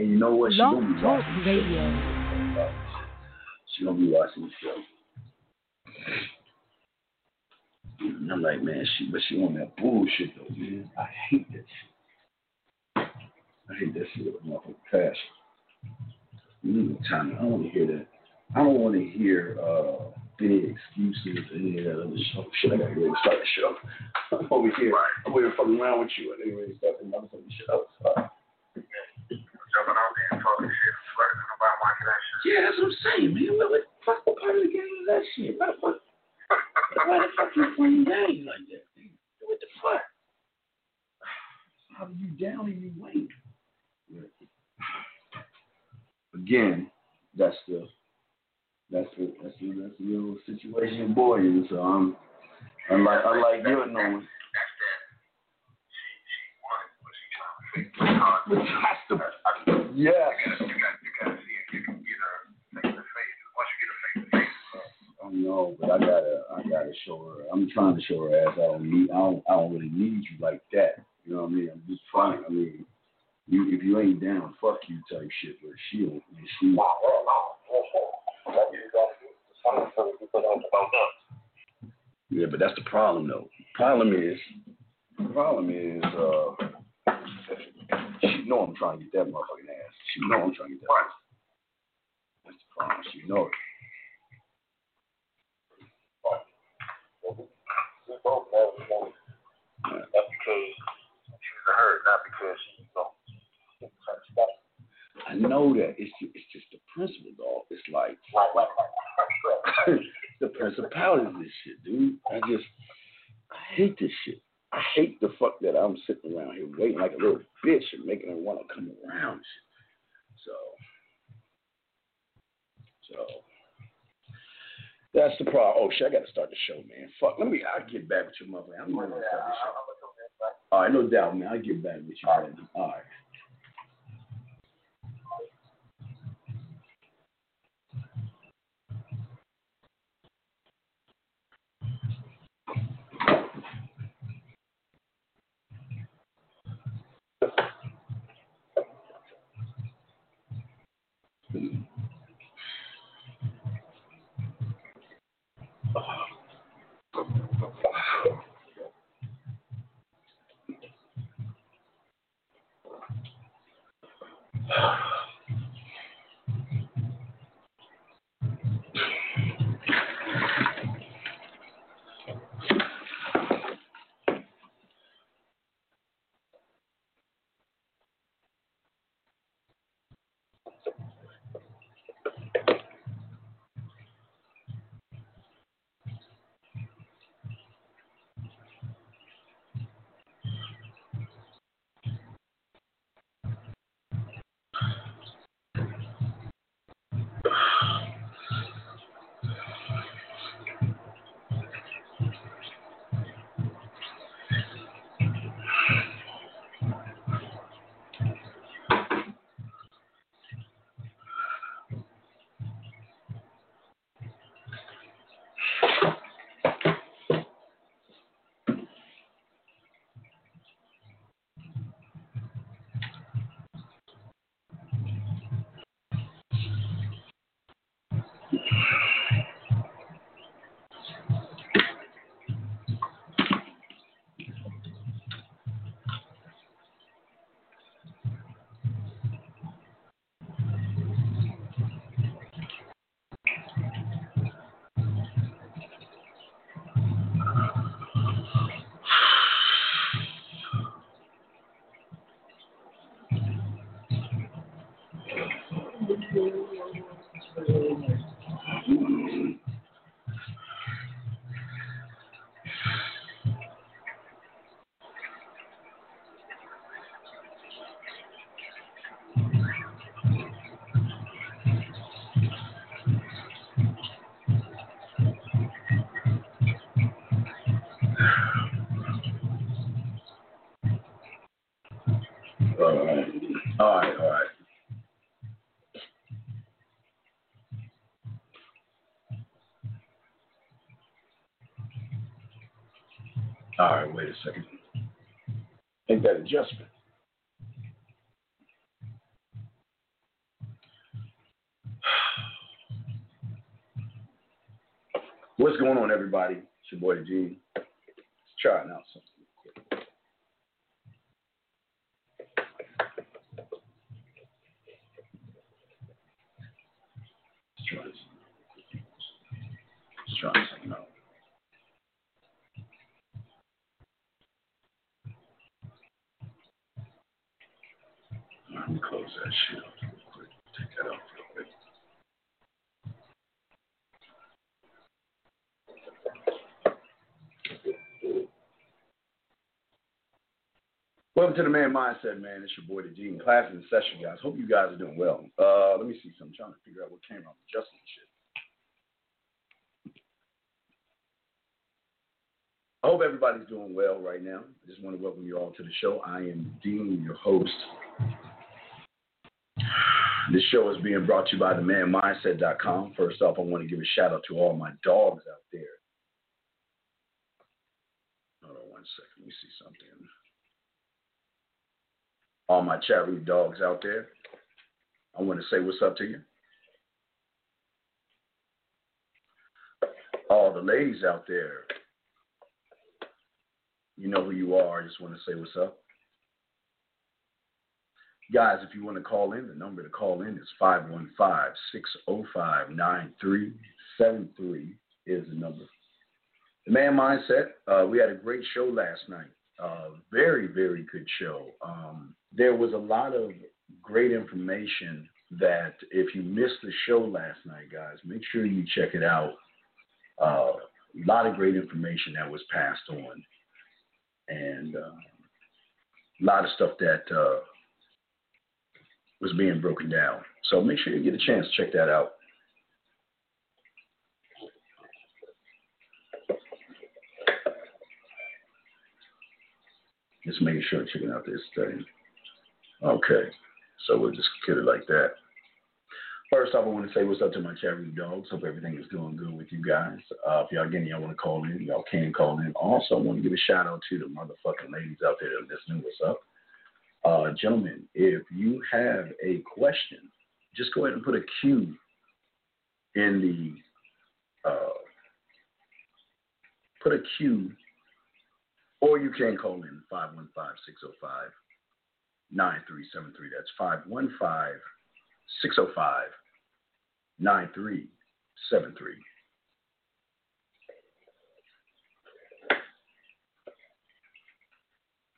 And you know what? She's going to be watching the show. She's going to be watching the show. And I'm like, man, she on that bullshit, though, man. I hate that shit. I hate that shit with my whole passion. I don't want to hear that. I don't want to hear any excuses or any of that other shit. I got to get ready to start the show. I'm over here. I'm over here fucking around with you. I didn't really start the motherfucking shit outside. Jumping out there and talking shit, flirting about my connection. Yeah, that's what I'm saying, man. What part of the game is that shit? Why the fuck you playing games like that? What the fuck? How do you down and you wait? Again, that's the little situation boy is. So unlike you and no one. Yeah. You gotta see it. You can get her face to face. Once you get her face to face, I know, but I gotta show her. I'm trying to show her ass. I don't really need you like that. You know what I mean? I'm just trying. I mean, if you ain't down, fuck you type shit. But she. Yeah, but that's the problem though. The problem is. She know I'm trying to get that motherfucking ass. She know I'm trying to get that ass. That's the problem. She know it. We both know it. That's because she was a hurt, not because she, I know that. It's just the principle, dog. It's like the principality of this shit, dude. I hate this shit. I hate the fuck that I'm sitting around here waiting like a little bitch and making her want to come around. So that's the problem. Oh shit, I got to start the show, man. Fuck, I'll get back with you, motherfucker. I'm going to start the show. All right, no doubt, man. I'll get back with you. All right. All right. All right. All right, wait a second. Make that adjustment. What's going on, everybody? It's your boy G. Let's try it out something. Let's try something out. Let me close that shit up real quick. Take that off real quick. Welcome to the Man Mindset, man. It's your boy, the G, in class and session, guys. Hope you guys are doing well. Let me see something. I'm trying to figure out what camera I'm adjusting and shit. I hope everybody's doing well right now. I just want to welcome you all to the show. I am Dean, your host. This show is being brought to you by themanmindset.com. First off, I want to give a shout out to all my dogs out there. Hold on one second. Let me see something. All my chat room dogs out there, I want to say what's up to you. All the ladies out there, you know who you are. I just want to say what's up. Guys, if you want to call in, the number to call in is 515-605-9373 is the number. The Man Mindset, we had a great show last night. Very, very good show. There was a lot of great information that if you missed the show last night, guys, make sure you check it out. A lot of great information that was passed on, and a lot of stuff that was being broken down. So make sure you get a chance to check that out. Just making sure I'm checking out this thing. Okay, so we'll just get it like that. First off, I want to say what's up to my chat room dogs. Hope everything is doing good with you guys. If y'all, again, y'all want to call in, y'all can call in. Also, I want to give a shout out to the motherfucking ladies out there that listening. What's up? Gentlemen, if you have a question, just go ahead and put a Q in the or you can call in 515-605-9373. That's 515-605-9373.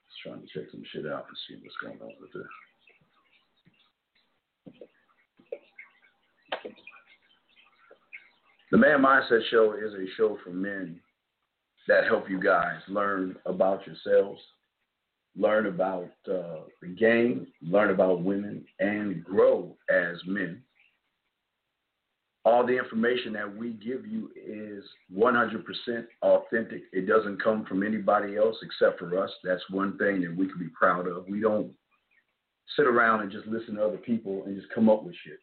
Just trying to check some shit out and see what's going on with this. The Man Mindset Show is a show for men that help you guys learn about yourselves, learn about the game, learn about women, and grow as men. All the information that we give you is 100% authentic. It doesn't come from anybody else except for us. That's one thing that we can be proud of. We don't sit around and just listen to other people and just come up with shit.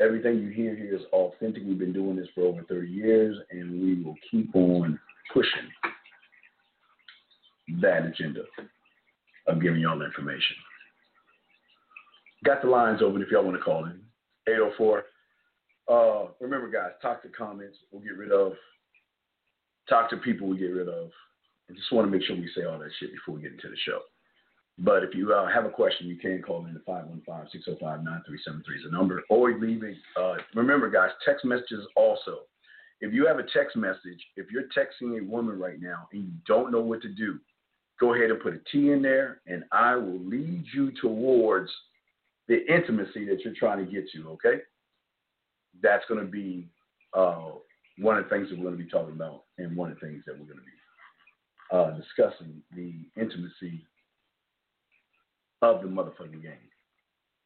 Everything you hear here is authentic. We've been doing this for over 30 years, and we will keep on pushing that agenda of giving y'all information. Got the lines open if y'all want to call in. 804. Remember, guys, toxic comments we'll get rid of. Toxic people we'll get rid of. I just want to make sure we say all that shit before we get into the show. But if you have a question, you can call in to 515-605-9373 is the number. Or leave it. Remember, guys, text messages also. If you have a text message, if you're texting a woman right now and you don't know what to do, go ahead and put a T in there, and I will lead you towards the intimacy that you're trying to get to, okay? That's going to be one of the things that we're going to be talking about, and one of the things that we're going to be discussing, the intimacy of the motherfucking game.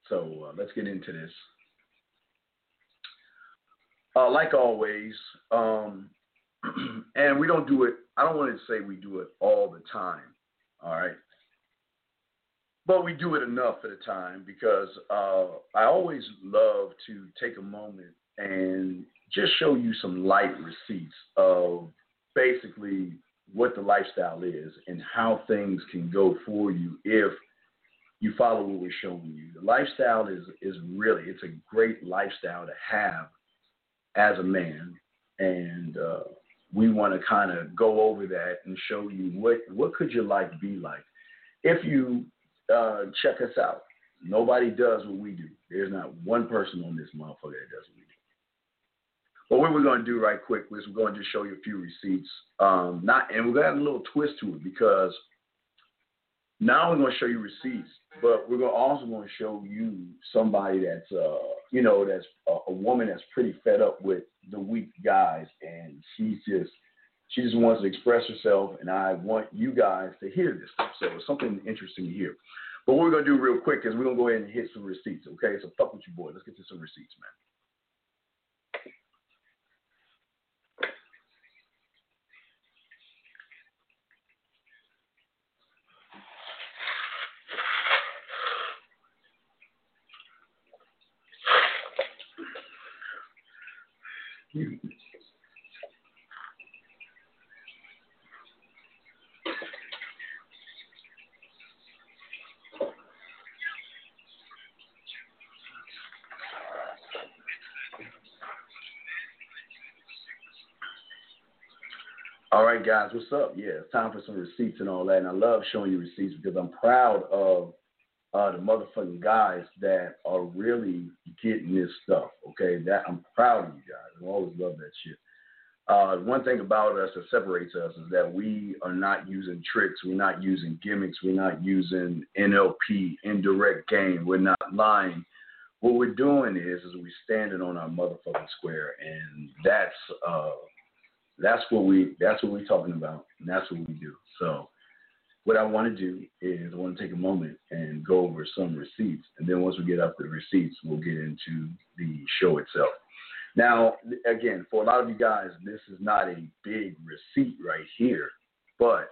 So let's get into this. Like always, and we don't do it, I don't want to say we do it all the time, all right? But we do it enough at a time, because I always love to take a moment and just show you some light receipts of basically what the lifestyle is and how things can go for you if you follow what we're showing you. The lifestyle is really, it's a great lifestyle to have as a man And we want to kind of go over that and show you what could your life be like if you check us out. Nobody does what we do. There's not one person on this motherfucker that does what we do. But what we're going to do right quick is we're going to just show you a few receipts. And we're going to have a little twist to it, because now we're going to show you receipts, but we're also going to show you somebody that's, that's a woman that's pretty fed up with the weak guys, and she just wants to express herself, and I want you guys to hear this stuff. So it's something interesting to hear. But what we're going to do real quick is we're going to go ahead and hit some receipts, okay? So fuck with you, boy. Let's get to some receipts, man. All right, guys, what's up? Yeah, it's time for some receipts and all that, and I love showing you receipts because I'm proud of the motherfucking guys that are really getting this stuff, okay? That I'm proud of you guys. I always love that shit. One thing about us that separates us is that we are not using tricks. We're not using gimmicks. We're not using NLP, indirect game. We're not lying. What we're doing is we're standing on our motherfucking square, and that's what we're talking about, and that's what we do. So what I want to do is I want to take a moment and go over some receipts. And then once we get up to the receipts, we'll get into the show itself. Now, again, for a lot of you guys, this is not a big receipt right here, but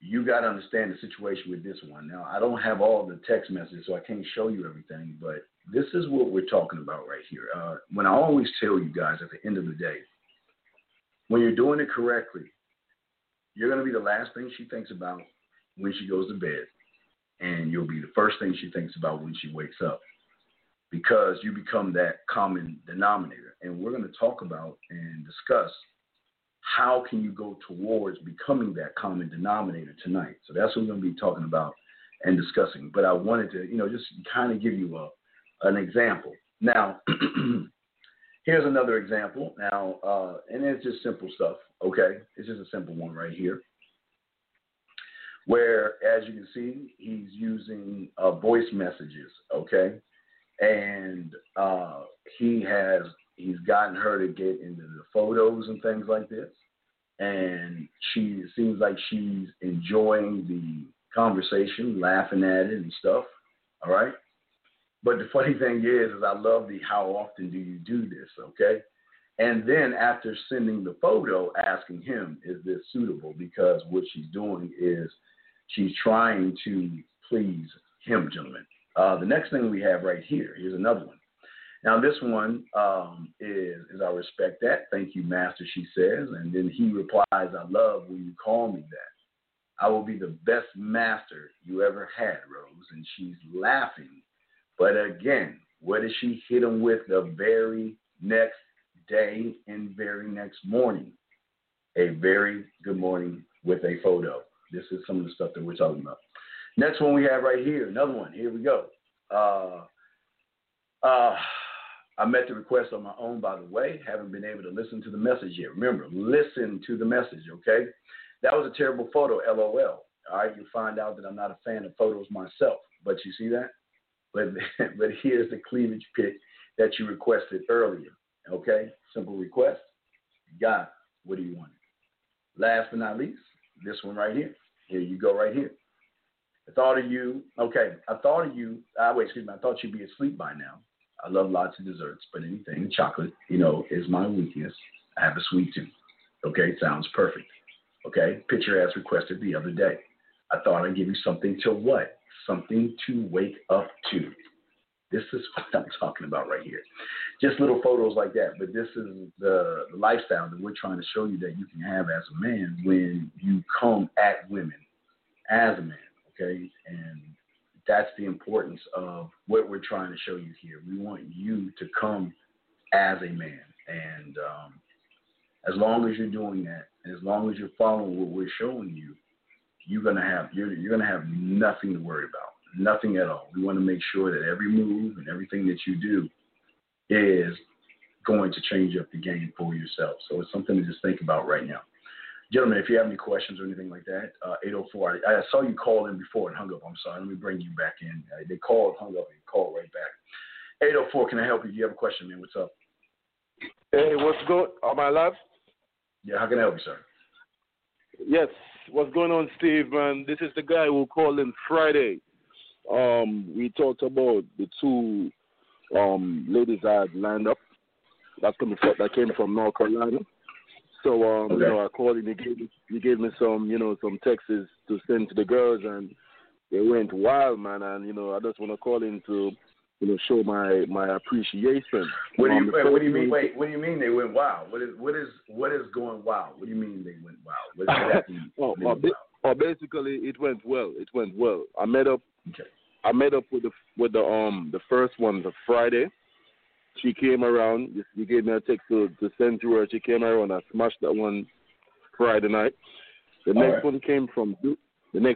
you got to understand the situation with this one. Now, I don't have all the text messages, so I can't show you everything, but this is what we're talking about right here. When I always tell you guys at the end of the day, when you're doing it correctly, you're going to be the last thing she thinks about when she goes to bed, and you'll be the first thing she thinks about when she wakes up, because you become that common denominator. And we're going to talk about and discuss how can you go towards becoming that common denominator tonight. So that's what we're going to be talking about and discussing. But I wanted to, just kind of give you an example. Now, here's another example. Now, and it's just simple stuff. Okay, this is a simple one right here, where, as you can see, he's using voice messages, okay? And he's gotten her to get into the photos and things like this, and it seems like she's enjoying the conversation, laughing at it and stuff, all right? But the funny thing is I love how often do you do this, okay? And then after sending the photo, asking him, is this suitable? Because what she's doing is she's trying to please him, gentlemen. The next thing we have right here, here's another one. Now, this one is I respect that. Thank you, Master, she says. And then he replies, I love when you call me that. I will be the best master you ever had, Rose. And she's laughing. But again, what does she hit him with the very next day and very next morning? A very good morning with a photo. This is some of the stuff that we're talking about. Next one we have right here, another one. Here we go. I met the request on my own, by the way. Haven't been able to listen to the message yet. Remember, listen to the message, okay? That was a terrible photo, LOL. All right, you'll find out that I'm not a fan of photos myself, but you see that? But here's the cleavage pic that you requested earlier. Okay, simple request. Got it. What do you want? Last but not least, this one right here. Here you go right here. I thought you'd be asleep by now. I love lots of desserts, but anything chocolate, is my weakness. I have a sweet tooth. Okay, sounds perfect. Okay, picture as requested the other day. I thought I'd give you something to what? Something to wake up to. This is what I'm talking about right here. Just little photos like that. But this is the lifestyle that we're trying to show you that you can have as a man when you come at women as a man, okay? And that's the importance of what we're trying to show you here. We want you to come as a man, And as long as you're doing that, and as long as you're following what we're showing you, you're gonna have nothing to worry about, nothing at all. We want to make sure that every move and everything that you do is going to change up the game for yourself. So it's something to just think about right now. Gentlemen, if you have any questions or anything like that, 804, I saw you call in before and hung up. I'm sorry. Let me bring you back in. They called, hung up, and called right back. 804, can I help you? Do you have a question, man? What's up? Hey, what's good? Am I live? Yeah, how can I help you, sir? Yes. What's going on, Steve, man? This is the guy who called in Friday. We talked about the two ladies I had lined up that came from North Carolina. So, okay. You know, I called and he gave me some, you know, some texts to send to the girls, and they went wild, man. And, you know, I just want to call in to, you know, show my appreciation. What do you mean they went wild? What is going wild? What do you mean they went wild? What does that mean? Basically, it went well. I met up. Okay. I met up with the first one the Friday. She came around. You gave me a text to send to her. She came around. I smashed that one Friday night. The next one came from Durham. And I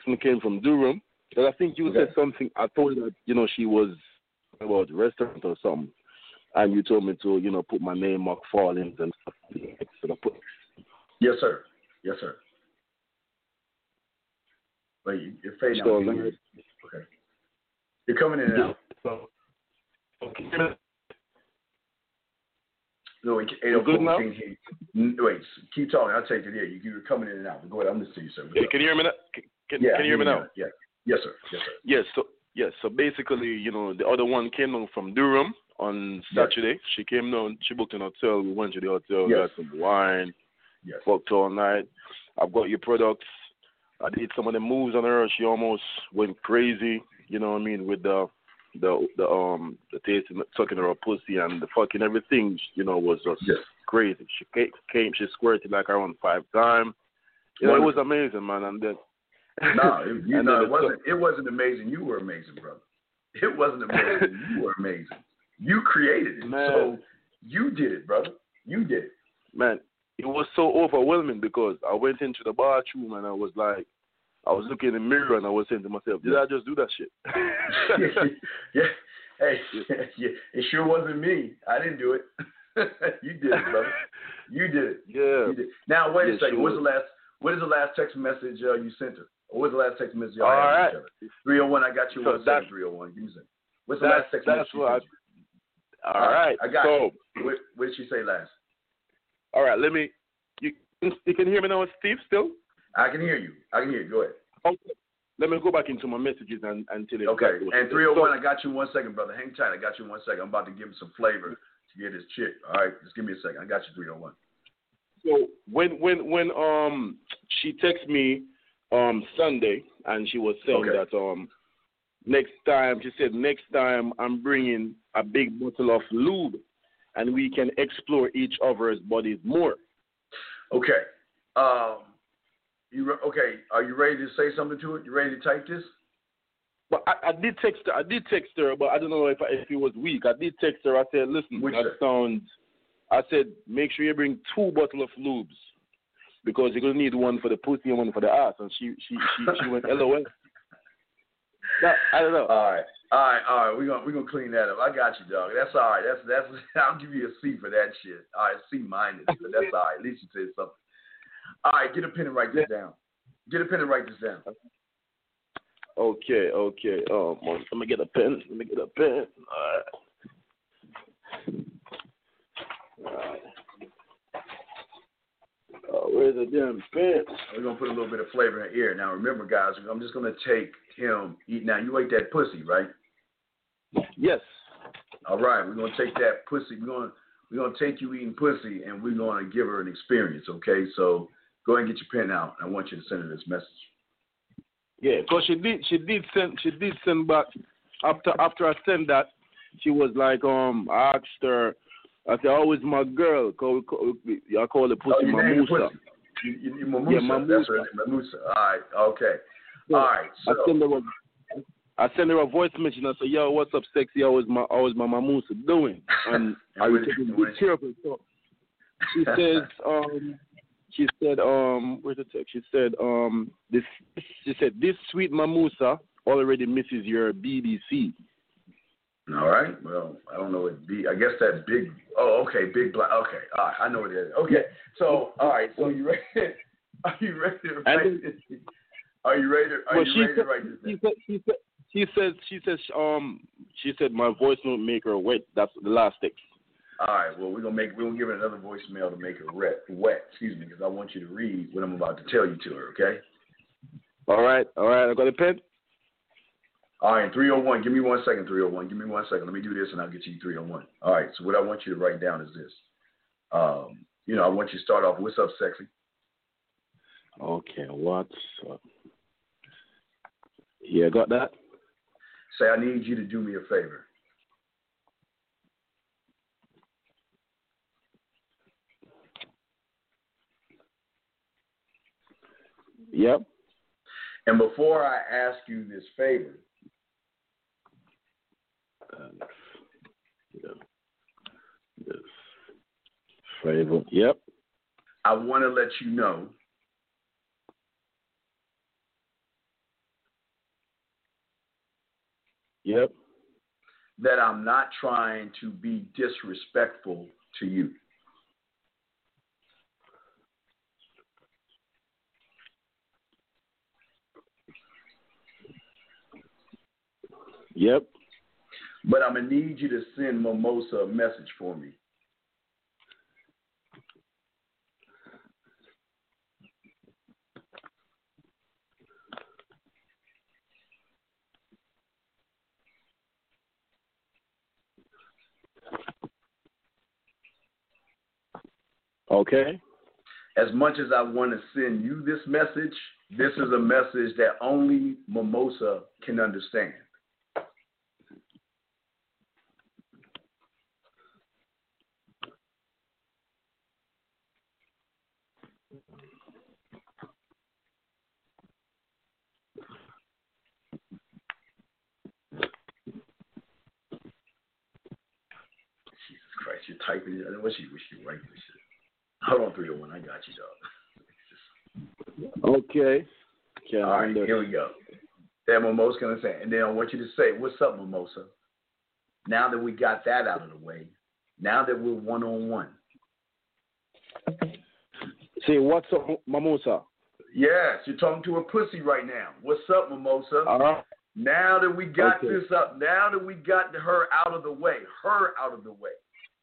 think you said something. I told her that, you know, she was about the restaurant or something, and you told me to, you know, put my name up, Fallings and stuff. Yes, sir. Yes, sir. But you're fading out. Okay. You're coming in and out. Okay. No, wait, 804, we can't hear you. Wait, keep talking. I'll take it. Yeah, you're coming in and out. Go ahead. I'm listening to you, sir. Hey, can you hear me now? Can you hear me now? Yeah. Yes, sir. So basically, you know, the other one came down from Durham on Saturday. Yes. She came down. She booked an hotel. We went to the hotel. Yes. Got some wine. Yes. Fucked all night. I've got your products. I did some of the moves on her. She almost went crazy. You know what I mean? With the tasting, sucking her pussy and the fucking everything, you know, was just crazy. She came, she squirted like around 5 times. You know, it was amazing, man. And then it wasn't amazing. You were amazing, brother. It wasn't amazing. You were amazing. You created it, man. So you did it, brother. You did it, man. It was so overwhelming because I went into the bathroom and I was looking in the mirror and I was saying to myself, did I just do that shit? Yeah. Hey, yeah. It sure wasn't me. I didn't do it. You did it, brother. You did it. Yeah. You did. Now, wait a second. Sure. What is the last text message you sent her? Or what was the last text message y'all had each other? 301, I got you. So 301. What's the last text message you sent you? All right. I got you. What did she say last? All right. Let me – you can hear me now, Steve, still? I can hear you. Go ahead. Okay. Let me go back into my messages and tell you. Okay. And 301, I got you in 1 second, brother. Hang tight. I got you in 1 second. I'm about to give him some flavor to get his chick. All right. Just give me a second. I got you, 301. So when she texted me Sunday and she was saying that next time I'm bringing a big bottle of lube and we can explore each other's bodies more. Okay. Are you ready to say something to it? You ready to type this? But I did text her, but I don't know if it was weak. I did text her. I said, listen, I said, make sure you bring 2 bottles of lubes because you're going to need one for the pussy and one for the ass. And she went, LOL. No, I don't know. All right. We're gonna clean that up. I got you, dog. That's all right. That's. I'll give you a C for that shit. All right, C-. But that's all right. At least you said something. All right, get a pen and write this down. Okay. Let me get a pen. All right. Where's the damn pen? We're going to put a little bit of flavor in the air. Now, remember, guys, I'm just going to take him. Now, you ate that pussy, right? Yes. All right, we're going to take that pussy. We're going to take you eating pussy, and we're going to give her an experience, okay? So go ahead and get your pen out. I want you to send her this message. Yeah, because she did send back. After I sent that, she was like, I asked her, I said, oh, it's my girl. I call her pussy Mamusa. You Mamusa. Yeah, Mamusa. That's her name, Mamusa. All right, okay. Yeah. All right, so. I sent her a voice message and I said, yo, what's up, sexy? How is my Mamusa doing? And I was taking good care of her. So She says, where's the text? She said, this sweet mamusa already misses your BBC. All right. Well, I don't know what B. I guess that big. Oh, okay. Big black. Okay. All right. I know what it is. Okay. So, all right. So you ready? Are you ready to write this? Are you ready? To write this? She said my voice won't make her wet. That's the last thing. All right. Well, we're gonna give it another voicemail to make her wet. Excuse me, because I want you to read what I'm about to tell you to her. Okay. All right. I got a pen. All right, 301. Give me 1 second, 301. Give me 1 second. Let me do this, and I'll get you 301. All right, so what I want you to write down is this. I want you to start off, what's up, sexy? Okay, what's up? Yeah, got that? Say, I need you to do me a favor. Yep. And before I ask you this favor, Yep. I want to let you know Yep. that I'm not trying to be disrespectful to you. Yep. But I'm going to need you to send Mimosa a message for me. Okay. As much as I want to send you this message, this is a message that only Mimosa can understand. You're typing it. I don't know what she writing this shit. Hold on, 301. I got you, dog. Okay. Yeah, all right, here we go. That Mimosa gonna say, and then I want you to say, "What's up, Mimosa?" Now that we got that out of the way, now that we're 1-on-1, say, "What's up, Mimosa?" Yes, you're talking to a pussy right now. What's up, Mimosa? All right. Now that we got this up, now that we got her out of the way.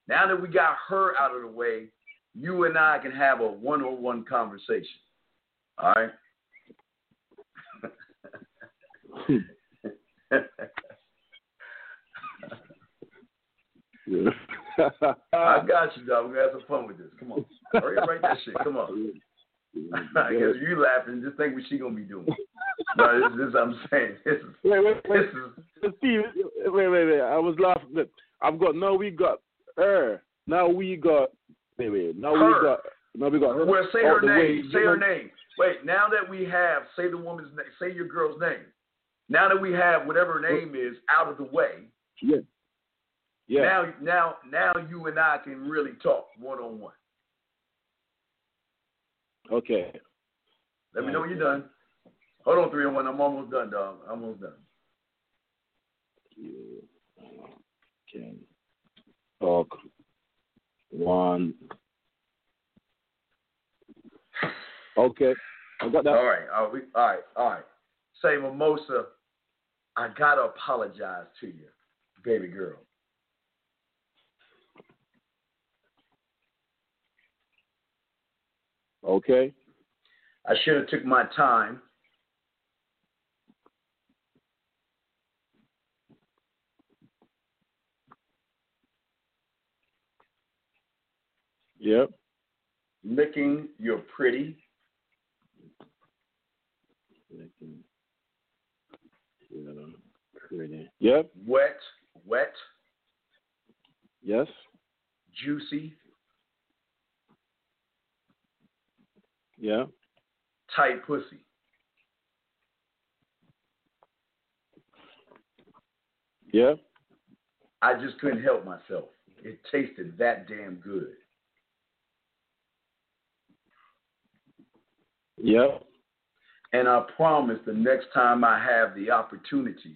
Now that we got her out of the way, you and I can have a 1-on-1 conversation. All right? I got you, dog. We're going to have some fun with this. Come on. Hurry up, write that shit. Come on. If you laughing, just think what she going to be doing. No, this is what I'm saying. Wait. I was laughing. Look, Now we got her. Well, say her name. Say her name. Wait, now that we have, say the woman's name, say your girl's name. Now that we have whatever her name is out of the way. Yeah. Yeah. Now you and I can really talk 1-on-1. Okay. Let me know when you're done. Hold on, 301. I'm almost done, dog. You can talk 1. Okay. I got that. All right. Say, Mimosa, I got to apologize to you, baby girl. Okay. I should have took my time. Yep. Licking your pretty. Yep. Wet. Yes. Juicy. Yeah. Tight pussy. Yeah. I just couldn't help myself. It tasted that damn good. Yep. And I promise the next time I have the opportunity,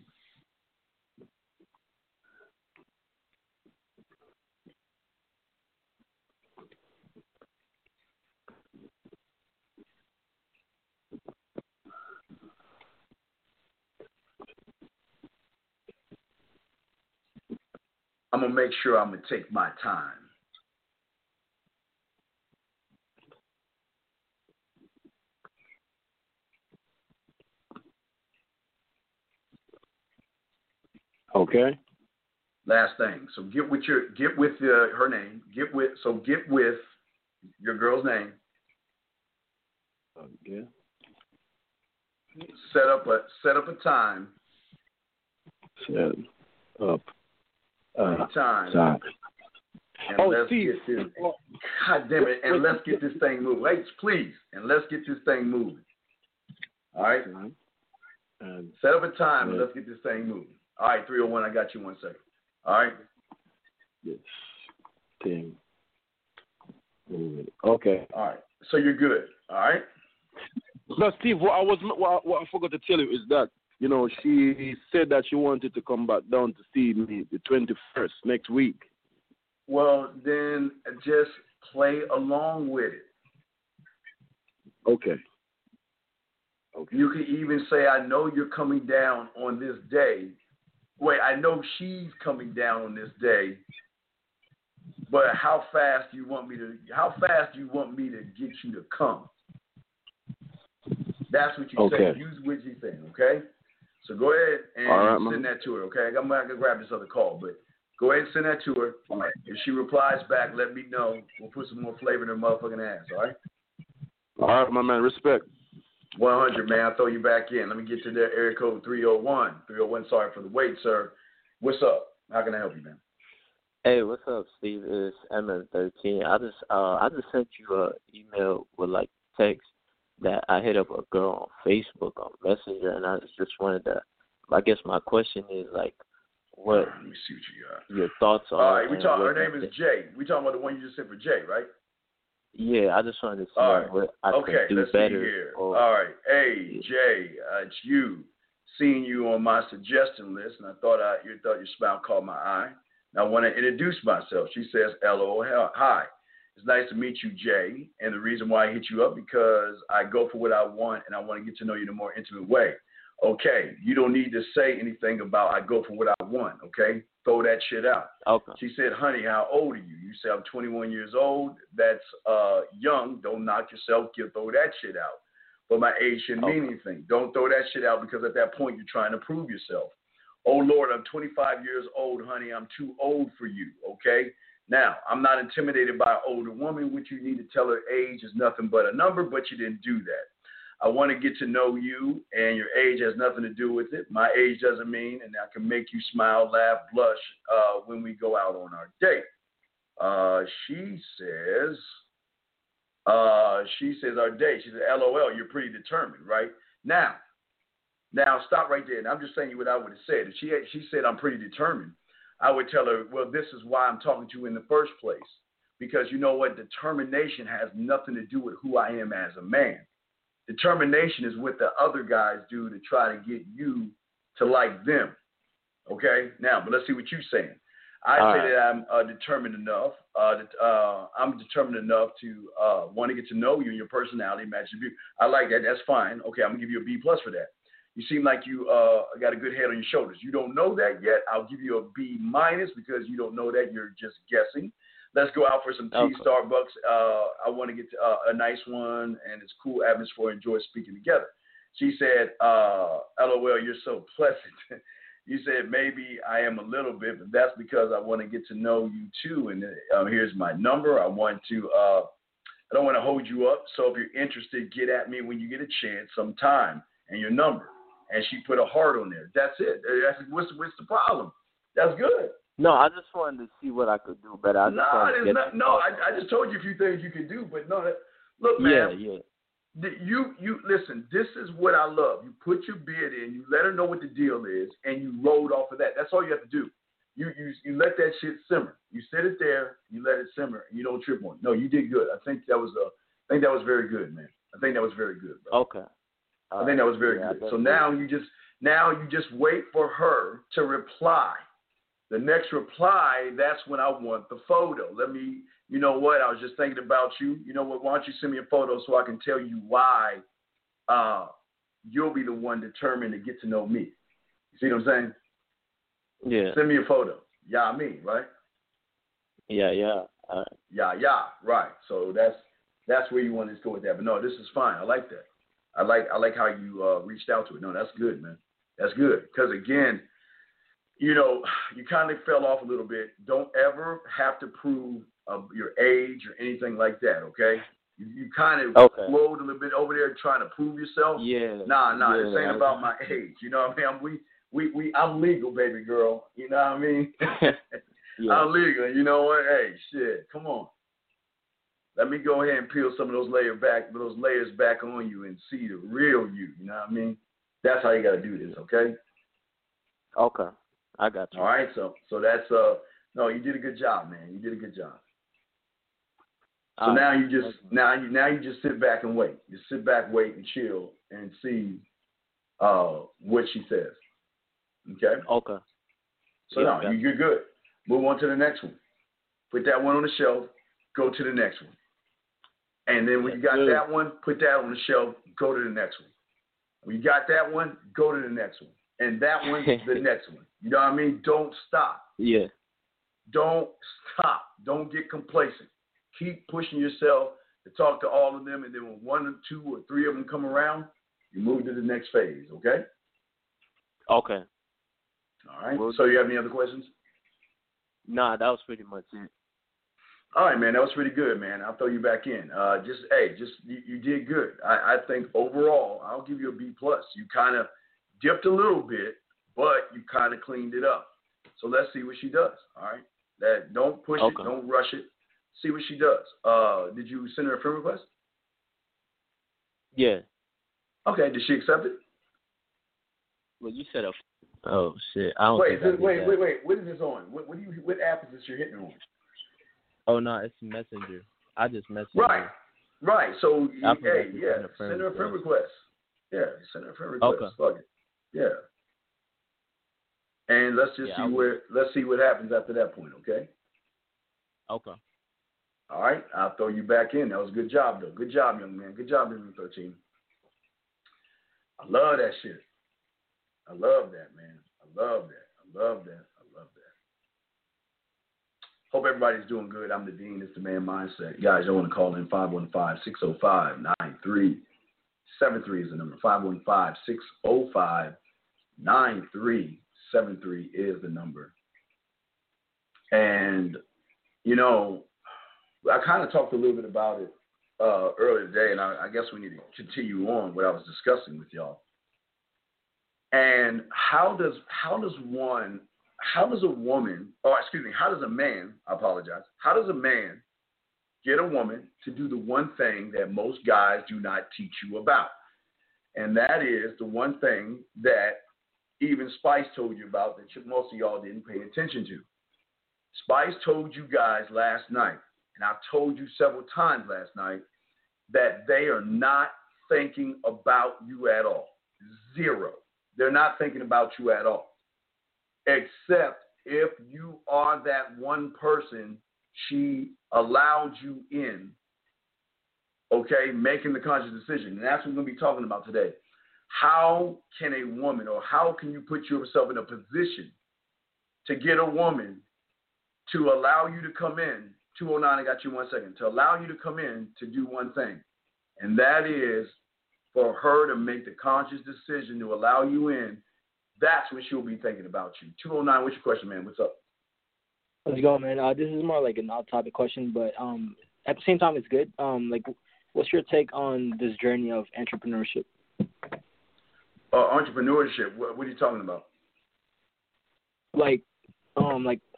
I'm going to make sure I'm going to take my time. Okay. Last thing. So get with your girl's name. Okay. Set up a time. Set up. Time. God damn it! And let's get this thing moving, ladies, please. And let's get this thing moving. All right. And set up a time and let's get this thing moving. All right, 301. I got you 1 second. All right. Yes. Thing. Okay. All right. So you're good. All right. No, Steve. What I forgot to tell you is that, you know, she said that she wanted to come back down to see me the 21st, next week. Well, then just play along with it. Okay. You can even say, I know you're coming down on this day. Wait, I know she's coming down on this day. But how fast do you want me to get you to come? That's what you say. Use what you say, okay? So go ahead and send that to her, okay? I'm not going to grab this other call, but go ahead and send that to her. Right. If she replies back, let me know. We'll put some more flavor in her motherfucking ass, all right? All right, my man. Respect. 100, man. I'll throw you back in. Let me get to the area code 301. 301, sorry for the wait, sir. What's up? How can I help you, man? Hey, what's up, Steve? It's MN13. I just sent you an email with, like, text that I hit up a girl on Facebook, on Messenger, and I just wanted to, I guess my question is, like, what, let me see what you got, your thoughts are. All right, her name is Jay. We're talking about the one you just sent for Jay, right? Yeah, I just wanted to see what I can do better. All right, hey, Jay, it's you. Seeing you on my suggestion list, and I thought your smile caught my eye. And I want to introduce myself. She says, LO, hi. It's nice to meet you, Jay, and the reason why I hit you up because I go for what I want, and I want to get to know you in a more intimate way. Okay, you don't need to say anything about I go for what I want, okay? Throw that shit out. Okay. She said, honey, how old are you? You said, I'm 21 years old. That's young. Don't knock yourself. Throw that shit out. But my age shouldn't mean anything. Don't throw that shit out because at that point you're trying to prove yourself. Oh, Lord, I'm 25 years old, honey. I'm too old for you, okay? Now, I'm not intimidated by an older woman. What you need to tell her age is nothing but a number, but you didn't do that. I want to get to know you, and your age has nothing to do with it. My age doesn't mean, and I can make you smile, laugh, blush when we go out on our date. She says our date. She said, LOL, you're pretty determined, right? Now, stop right there. And I'm just saying you what I would have said. If she said, I'm pretty determined, I would tell her, well, this is why I'm talking to you in the first place, because you know what? Determination has nothing to do with who I am as a man. Determination is what the other guys do to try to get you to like them. Okay? Now, but let's see what you're saying. I say that I'm determined enough. I'm determined enough to want to get to know you and your personality, match your view. I like that. That's fine. Okay, I'm going to give you a B+ for that. You seem like you got a good head on your shoulders. You don't know that yet. I'll give you a B- because you don't know that. You're just guessing. Let's go out for some tea, Starbucks. I want to get to, a nice one, and it's cool atmosphere. Enjoy speaking together. She said, LOL, you're so pleasant. You said, maybe I am a little bit, but that's because I want to get to know you too. And here's my number. I don't want to hold you up. So if you're interested, get at me when you get a chance sometime, and your number. And she put a heart on there. That's it. What's the problem? That's good. No, I just wanted to see what I could do better. I just told you a few things you could do, but no. Look, man. Yeah. You listen. This is what I love. You put your bid in. You let her know what the deal is, and you rolled off of that. That's all you have to do. You let that shit simmer. You set it there. You let it simmer. You don't trip on it. No, you did good. I think that was very good, man. I think that was very good, bro. Okay. I think that was very good. So now you just wait for her to reply. The next reply, that's when I want the photo. Let me, you know what? I was just thinking about you. You know what? Why don't you send me a photo so I can tell you why you'll be the one determined to get to know me. You see what I'm saying? Yeah. Send me a photo. Yeah, I mean, right? Yeah, yeah. Yeah, right. So that's where you want to go with that. But no, this is fine. I like that. I like how you reached out to it. No, that's good, man. That's good. Because, again, you know, you kind of fell off a little bit. Don't ever have to prove your age or anything like that, okay? You kind of flowed a little bit over there trying to prove yourself. Yeah. Nah, yeah, this ain't about my age. You know what I mean? I'm legal, baby girl. You know what I mean? Yeah. I'm legal. You know what? Hey, shit, come on. Let me go ahead and peel some of those layers back on you and see the real you. You know what I mean? That's how you got to do this, okay? Okay. I got you. All right, so that's no, you did a good job, man. You did a good job. So now you just sit back and wait. You sit back, wait, and chill, and see what she says. Okay. Okay. So yeah, now you're good. Move on to the next one. Put that one on the shelf. Go to the next one. And then when you got that one, put that on the shelf. Go to the next one. When you got that one, go to the next one. And that one's the next one. You know what I mean? Don't stop. Yeah. Don't stop. Don't get complacent. Keep pushing yourself to talk to all of them. And then when one or two or three of them come around, you move to the next phase, okay? Okay. All right. Well, so you have any other questions? Nah, that was pretty much it. All right, man. That was pretty good, man. I'll throw you back in. You did good. I think overall, I'll give you a B+. You kind of dipped a little bit, but you kind of cleaned it up. So let's see what she does, all right? Don't push it. Don't rush it. See what she does. Did you send her a friend request? Yeah. Okay, did she accept it? Well, you said oh, shit. I don't wait. What is this on? What app is this you're hitting on? Oh, no, it's Messenger. I just messaged her. Right. So, send her a friend request. Yeah, send her a friend request. Okay. Fuck it. Yeah. And let's see what happens after that point, okay? Okay. All right, I'll throw you back in. That was a good job, though. Good job, young man. Good job, young 13. I love that shit. I love that, man. I love that. I love that. I love that. Hope everybody's doing good. I'm the Dean. It's the Man Mindset. Guys, y'all want to call in 515-605-9373 is the number. 515-605-9373 is the number. And, you know, I kind of talked a little bit about it earlier today, and I guess we need to continue on what I was discussing with y'all. And how does a man get a woman to do the one thing that most guys do not teach you about? And that is the one thing that even Spice told you about that most of y'all didn't pay attention to. Spice told you guys last night, and I told you several times last night, that they are not thinking about you at all. Zero. They're not thinking about you at all. Except if you are that one person she allowed you in, okay, making the conscious decision. And that's what we're going to be talking about today. How can a woman, or how can you put yourself in a position to get a woman to allow you to come in, 209, I got you 1 second, to allow you to come in to do one thing, and that is for her to make the conscious decision to allow you in. That's when she'll be thinking about you. 209, what's your question, man? What's up? How's it going, man? This is more like an off-topic question, but at the same time, it's good. What's your take on this journey of entrepreneurship? Entrepreneurship? What are you talking about?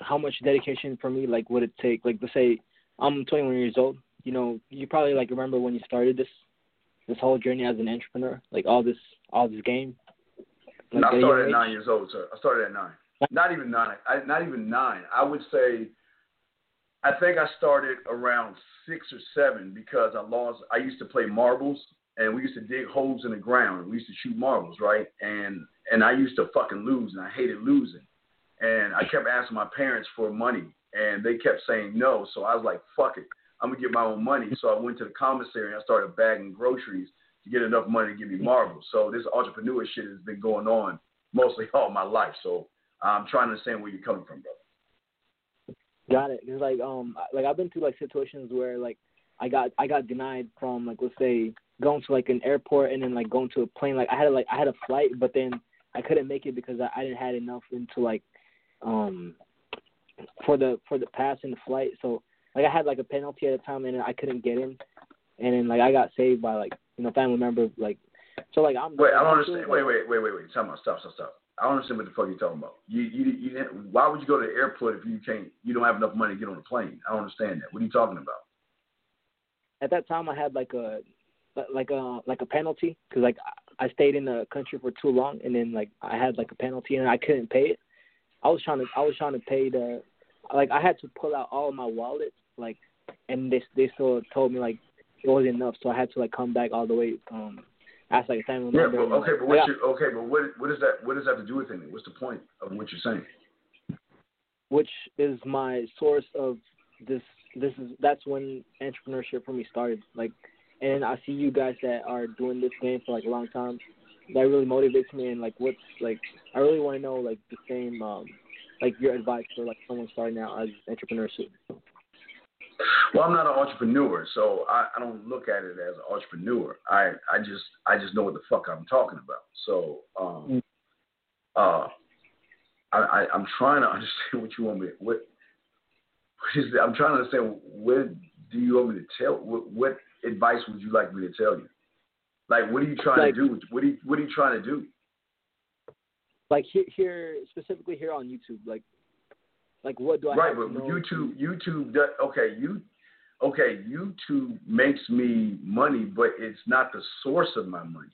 How much dedication for me? Would it take? Let's say I'm 21 years old. You know, you probably remember when you started this whole journey as an entrepreneur, all this game. I started at 9 years old, sir. I started at 9. Not even nine. I would say, I think I started around 6 or 7 because I used to play marbles and we used to dig holes in the ground. We used to shoot marbles, right? And I used to fucking lose, and I hated losing. And I kept asking my parents for money, and they kept saying no. So I was like, fuck it. I'm going to get my own money. So I went to the commissary, and I started bagging groceries to get enough money to give me marbles. So this entrepreneur shit has been going on mostly all my life. So I'm trying to understand where you're coming from, brother. Got it. It's like I've been through like situations where like I got denied from like, let's say, going to like an airport and then like going to a plane. Like I had a flight, but then I couldn't make it because I didn't had enough into like for the pass and the flight. So like I had like a penalty at a time and I couldn't get in, and then like I got saved by like, you know, family member, like, so like I'm. Wait, I don't understand. Wait. Stop. I don't understand what the fuck you're talking about. You why would you go to the airport if you don't have enough money to get on the plane? I don't understand that. What are you talking about? At that time, I had like a penalty because like I stayed in the country for too long, and then like I had like a penalty and I couldn't pay it. I was trying to pay the, like I had to pull out all of my wallets, like, and they still told me like it wasn't enough, so I had to like come back all the way. Ask like a family member. Yeah, but okay, but what's your, okay, but what is that? What does that have to do with anything? What's the point of what you're saying? Which is my source of this. That's when entrepreneurship for me started. Like, and I see you guys that are doing this game for like a long time. That really motivates me. And like, what's like? I really want to know like the same, like your advice for like someone starting out as entrepreneurship. Well, I'm not an entrepreneur, so I don't look at it as an entrepreneur. I just know what the fuck I'm talking about. So I'm trying to understand what you want me. I'm trying to understand what do you want me to tell? What advice would you like me to tell you? Like, what are you trying to do? What are you trying to do? Like here specifically here on YouTube, like. Like what do I right, have to know? YouTube does, YouTube makes me money, but it's not the source of my money.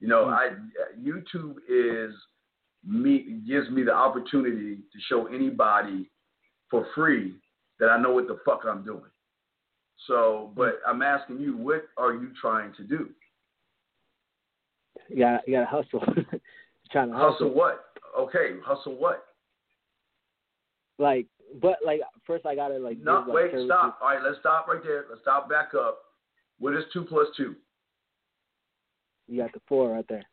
You know, YouTube is me gives me the opportunity to show anybody for free that I know what the fuck I'm doing. So, but I'm asking you, what are you trying to do? You gotta hustle. Trying to hustle what? Okay, hustle what? Like, but like, first I gotta like. No, give, like, wait, services. Stop. All right, let's stop right there. Let's stop back up. What is 2 plus 2? You got the 4 right there.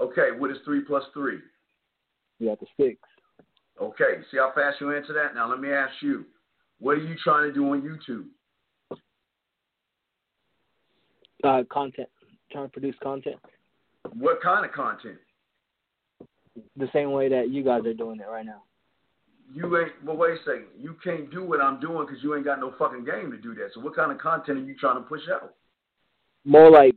Okay, what is 3 plus 3? You got the 6. Okay, see how fast you answer that? Now let me ask you, what are you trying to do on YouTube? Content. Trying to produce content. What kind of content? The same way that you guys are doing it right now. You ain't, well, wait a second. You can't do what I'm doing because you ain't got no fucking game to do that. So what kind of content are you trying to push out? More like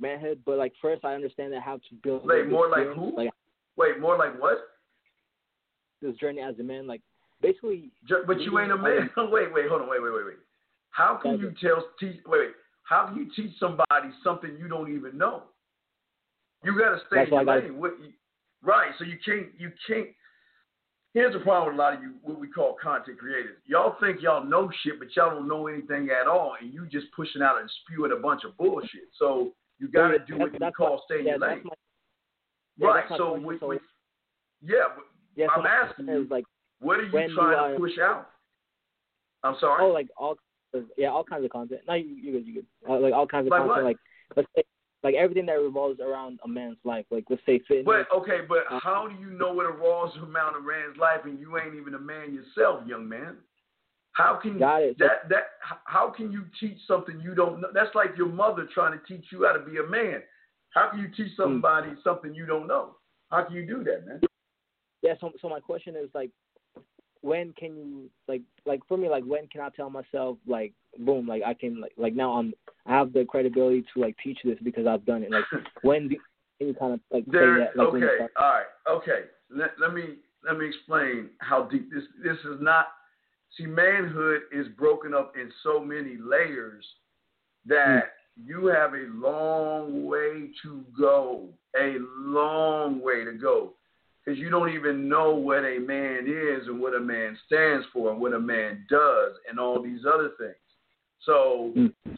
manhood, but like first I understand that how to build. Wait, more like who? Like, wait, more like what? This journey as a man, like basically. But you ain't a man. Wait, hold on, wait. How can you How can you teach somebody something you don't even know? You gotta stay in your lane. Right, so you can't. Here's the problem with a lot of you, what we call content creators. Y'all think y'all know shit, but y'all don't know anything at all, and you just pushing out and spewing a bunch of bullshit. So you got to do what you call stay in your lane. Right, so I'm asking you, like, what are you trying to push out? I'm sorry? Oh, like all kinds of content. No, you're good. Like all kinds of content. What? Like, let's say. Like, everything that revolves around a man's life. Like, let's say fitness. But how do you know what revolves around a man's life and you ain't even a man yourself, young man? How can you teach something you don't know? That's like your mother trying to teach you how to be a man. How can you teach somebody something you don't know? How can you do that, man? Yeah, so my question is, like, when can you, like for me, like, when can I tell myself, like, boom, like, I can, like now I have the credibility to like teach this because I've done it. Like when do you kind of like there, say that? Like, okay, all right, okay. Let me explain how deep this is not. See, manhood is broken up in so many layers that you have a long way to go, because you don't even know what a man is and what a man stands for and what a man does and all these other things. So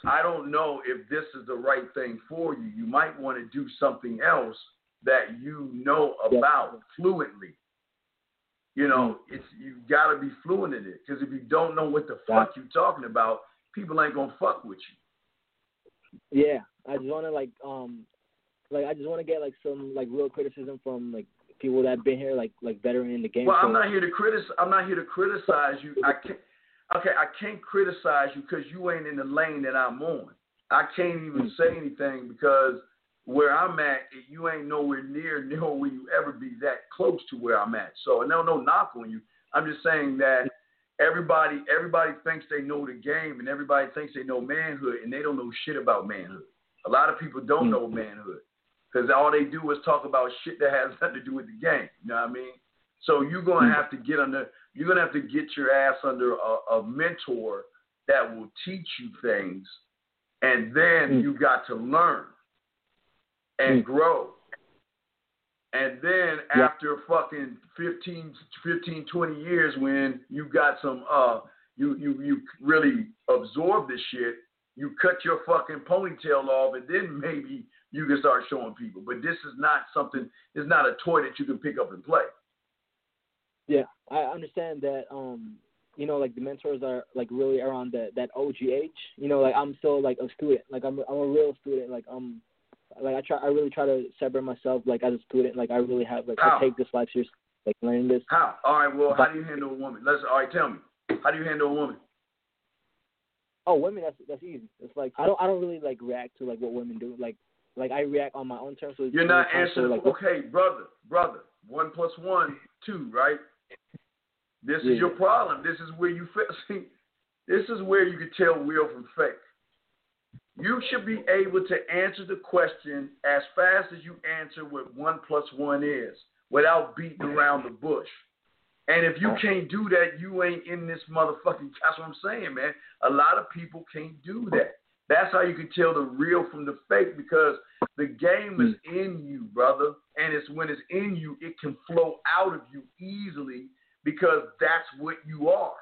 I don't know if this is the right thing for you. You might want to do something else that you know about fluently. You know, it's, you've got to be fluent in it. Because if you don't know what the fuck you're talking about, people ain't going to fuck with you. Yeah. I just want to, I just want to get, some, real criticism from, people that have been here, like veteran in the game. Well, I'm not here to criticize you. I can't criticize you because you ain't in the lane that I'm on. I can't even say anything because where I'm at, you ain't nowhere near will you ever be that close to where I'm at. So, no knock on you. I'm just saying that everybody thinks they know the game and everybody thinks they know manhood, and they don't know shit about manhood. A lot of people don't know manhood because all they do is talk about shit that has nothing to do with the game. You know what I mean? So you're gonna have to get your ass under a mentor that will teach you things, and then you got to learn and grow. And then after fucking 20 years, when you got some you really absorb this shit, you cut your fucking ponytail off, and then maybe you can start showing people. But this is not something. It's not a toy that you can pick up and play. Yeah, I understand that, the mentors are, really around that OG age. You know, I'm still, a student. I'm a real student. I really try to separate myself, as a student. I really have, I take this life seriously, learning this. How? All right, well, how do you handle a woman? Tell me. How do you handle a woman? Oh, women, that's easy. It's I don't really, react to, what women do. I react on my own terms. So you're not answering, okay, brother, 1 + 1, 2, right? This is your problem. This is where you see. This is where you can tell real from fake. You should be able to answer the question as fast as you answer what 1 + 1 is, without beating around the bush. And if you can't do that, you ain't in this motherfucking. That's what I'm saying, man. A lot of people can't do that. That's how you can tell the real from the fake, because the game is in you, brother. And it's when it's in you, it can flow out of you easily because that's what you are.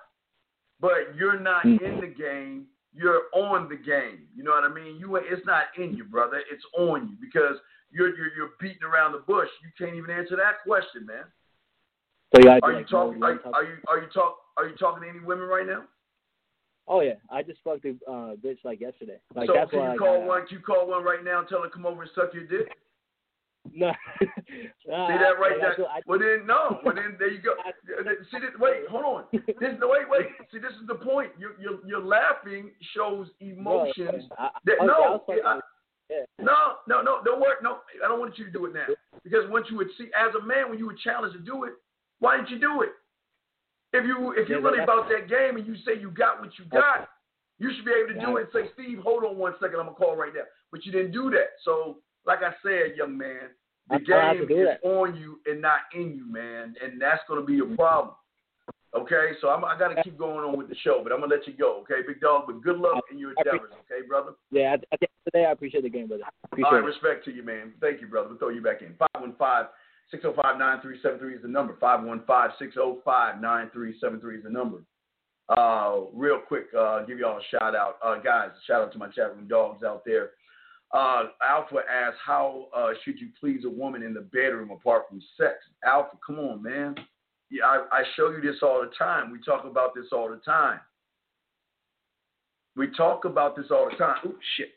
But you're not in the game. You're on the game. You know what I mean? It's not in you, brother. It's on you because you're beating around the bush. You can't even answer that question, man. So yeah, are you talking to any women right now? Oh yeah, I just fucked a bitch yesterday. So that's why you call one right now and tell her to come over and suck your dick? No. See that right there? There you go. See this? Wait, hold on. Wait. See, this is the point. Your laughing shows emotions. No, don't work. No, I don't want you to do it now because once you would see, as a man, when you were challenged to do it, why didn't you do it? If you're really about that game and you say you got what you got, you should be able to do it and say, Steve, hold on 1 second, I'm going to call right now. But you didn't do that. So, like I said, young man, the game is on you and not in you, man. And that's going to be your problem. Okay? So, I got to keep going on with the show, but I'm going to let you go, okay, big dog? But good luck in your endeavors, okay, brother? Yeah, at the end of the day, I appreciate the game, brother. All right, respect to you, man. Thank you, brother. We'll throw you back in. 515-605-9373 is the number. 515-605-9373 is the number. Real quick, give y'all a shout out. Guys, shout out to my chat room dogs out there. Alpha asks, how should you please a woman in the bedroom apart from sex? Alpha, come on, man. Yeah, I show you this all the time. We talk about this all the time. Ooh, shit.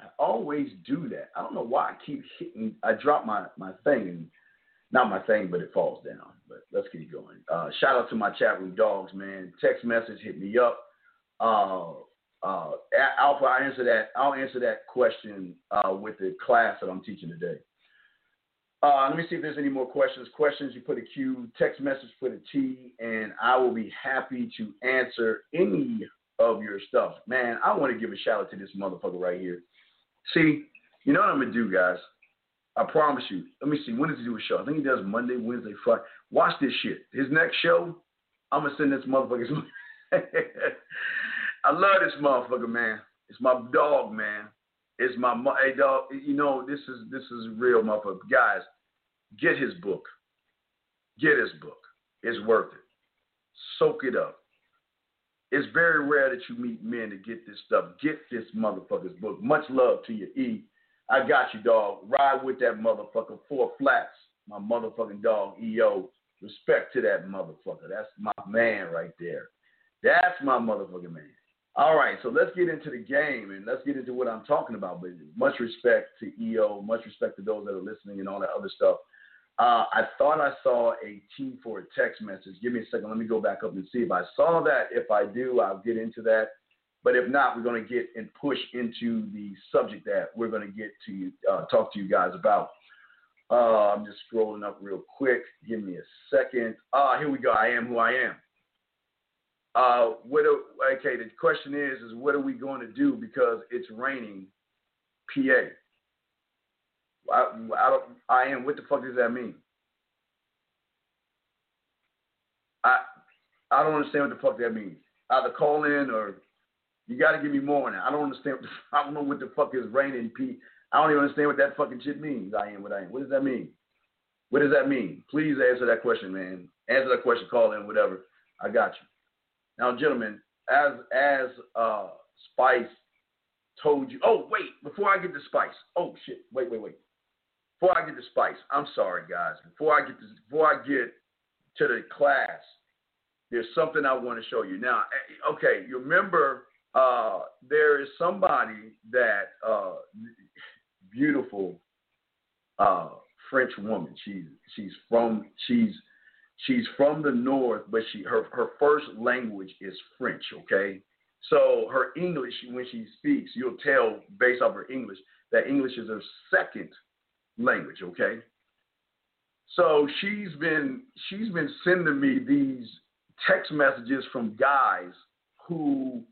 I always do that. I don't know why I keep hitting. I drop my thing, but it falls down. But let's keep going. Shout out to my chat room dogs, man. Text message, hit me up. Alpha, I'll answer that question with the class that I'm teaching today. Let me see if there's any more questions. Questions, you put a Q. Text message, put a T, and I will be happy to answer any of your stuff. Man, I want to give a shout out to this motherfucker right here. See, you know what I'm going to do, guys? I promise you. Let me see. When does he do a show? I think he does Monday, Wednesday, Friday. Watch this shit. His next show, I'm going to send this motherfucker. I love this motherfucker, man. It's my dog, man. It's my hey, dog. You know, this is real motherfucker. Guys, get his book. It's worth it. Soak it up. It's very rare that you meet men that get this stuff. Get this motherfucker's book. Much love to you, E. I got you, dog. Ride with that motherfucker. 4 flats. My motherfucking dog, E.O. Respect to that motherfucker. That's my man right there. That's my motherfucking man. All right, so let's get into the game and let's get into what I'm talking about. But much respect to EO, much respect to those that are listening and all that other stuff. I thought I saw a T for a text message. Give me a second. Let me go back up and see if I saw that. If I do, I'll get into that. But if not, we're going to get and push into the subject that we're going to get to talk to you guys about. I'm just scrolling up real quick. Give me a second. Here we go. I am who I am. Okay, the question is what are we going to do because it's raining PA? I am, what the fuck does that mean? I don't understand what the fuck that means. Either call in or you got to give me more on that. I don't understand. I don't know what the fuck is raining PA. I don't even understand what that fucking shit means. I am what I am. What does that mean? What does that mean? Please answer that question, man. Answer that question, call in, whatever. I got you. Now, gentlemen, as Spice told you, oh, wait, before I get to Spice, oh, shit, wait. Before I get to Spice, I'm sorry, guys. Before I get to the class, there's something I want to show you. Now, okay, you remember there is somebody that beautiful French woman. She's from the north, but her first language is French, okay? So her English, when she speaks, you'll tell based off her English that English is her second language, okay? So she's been sending me these text messages from guys who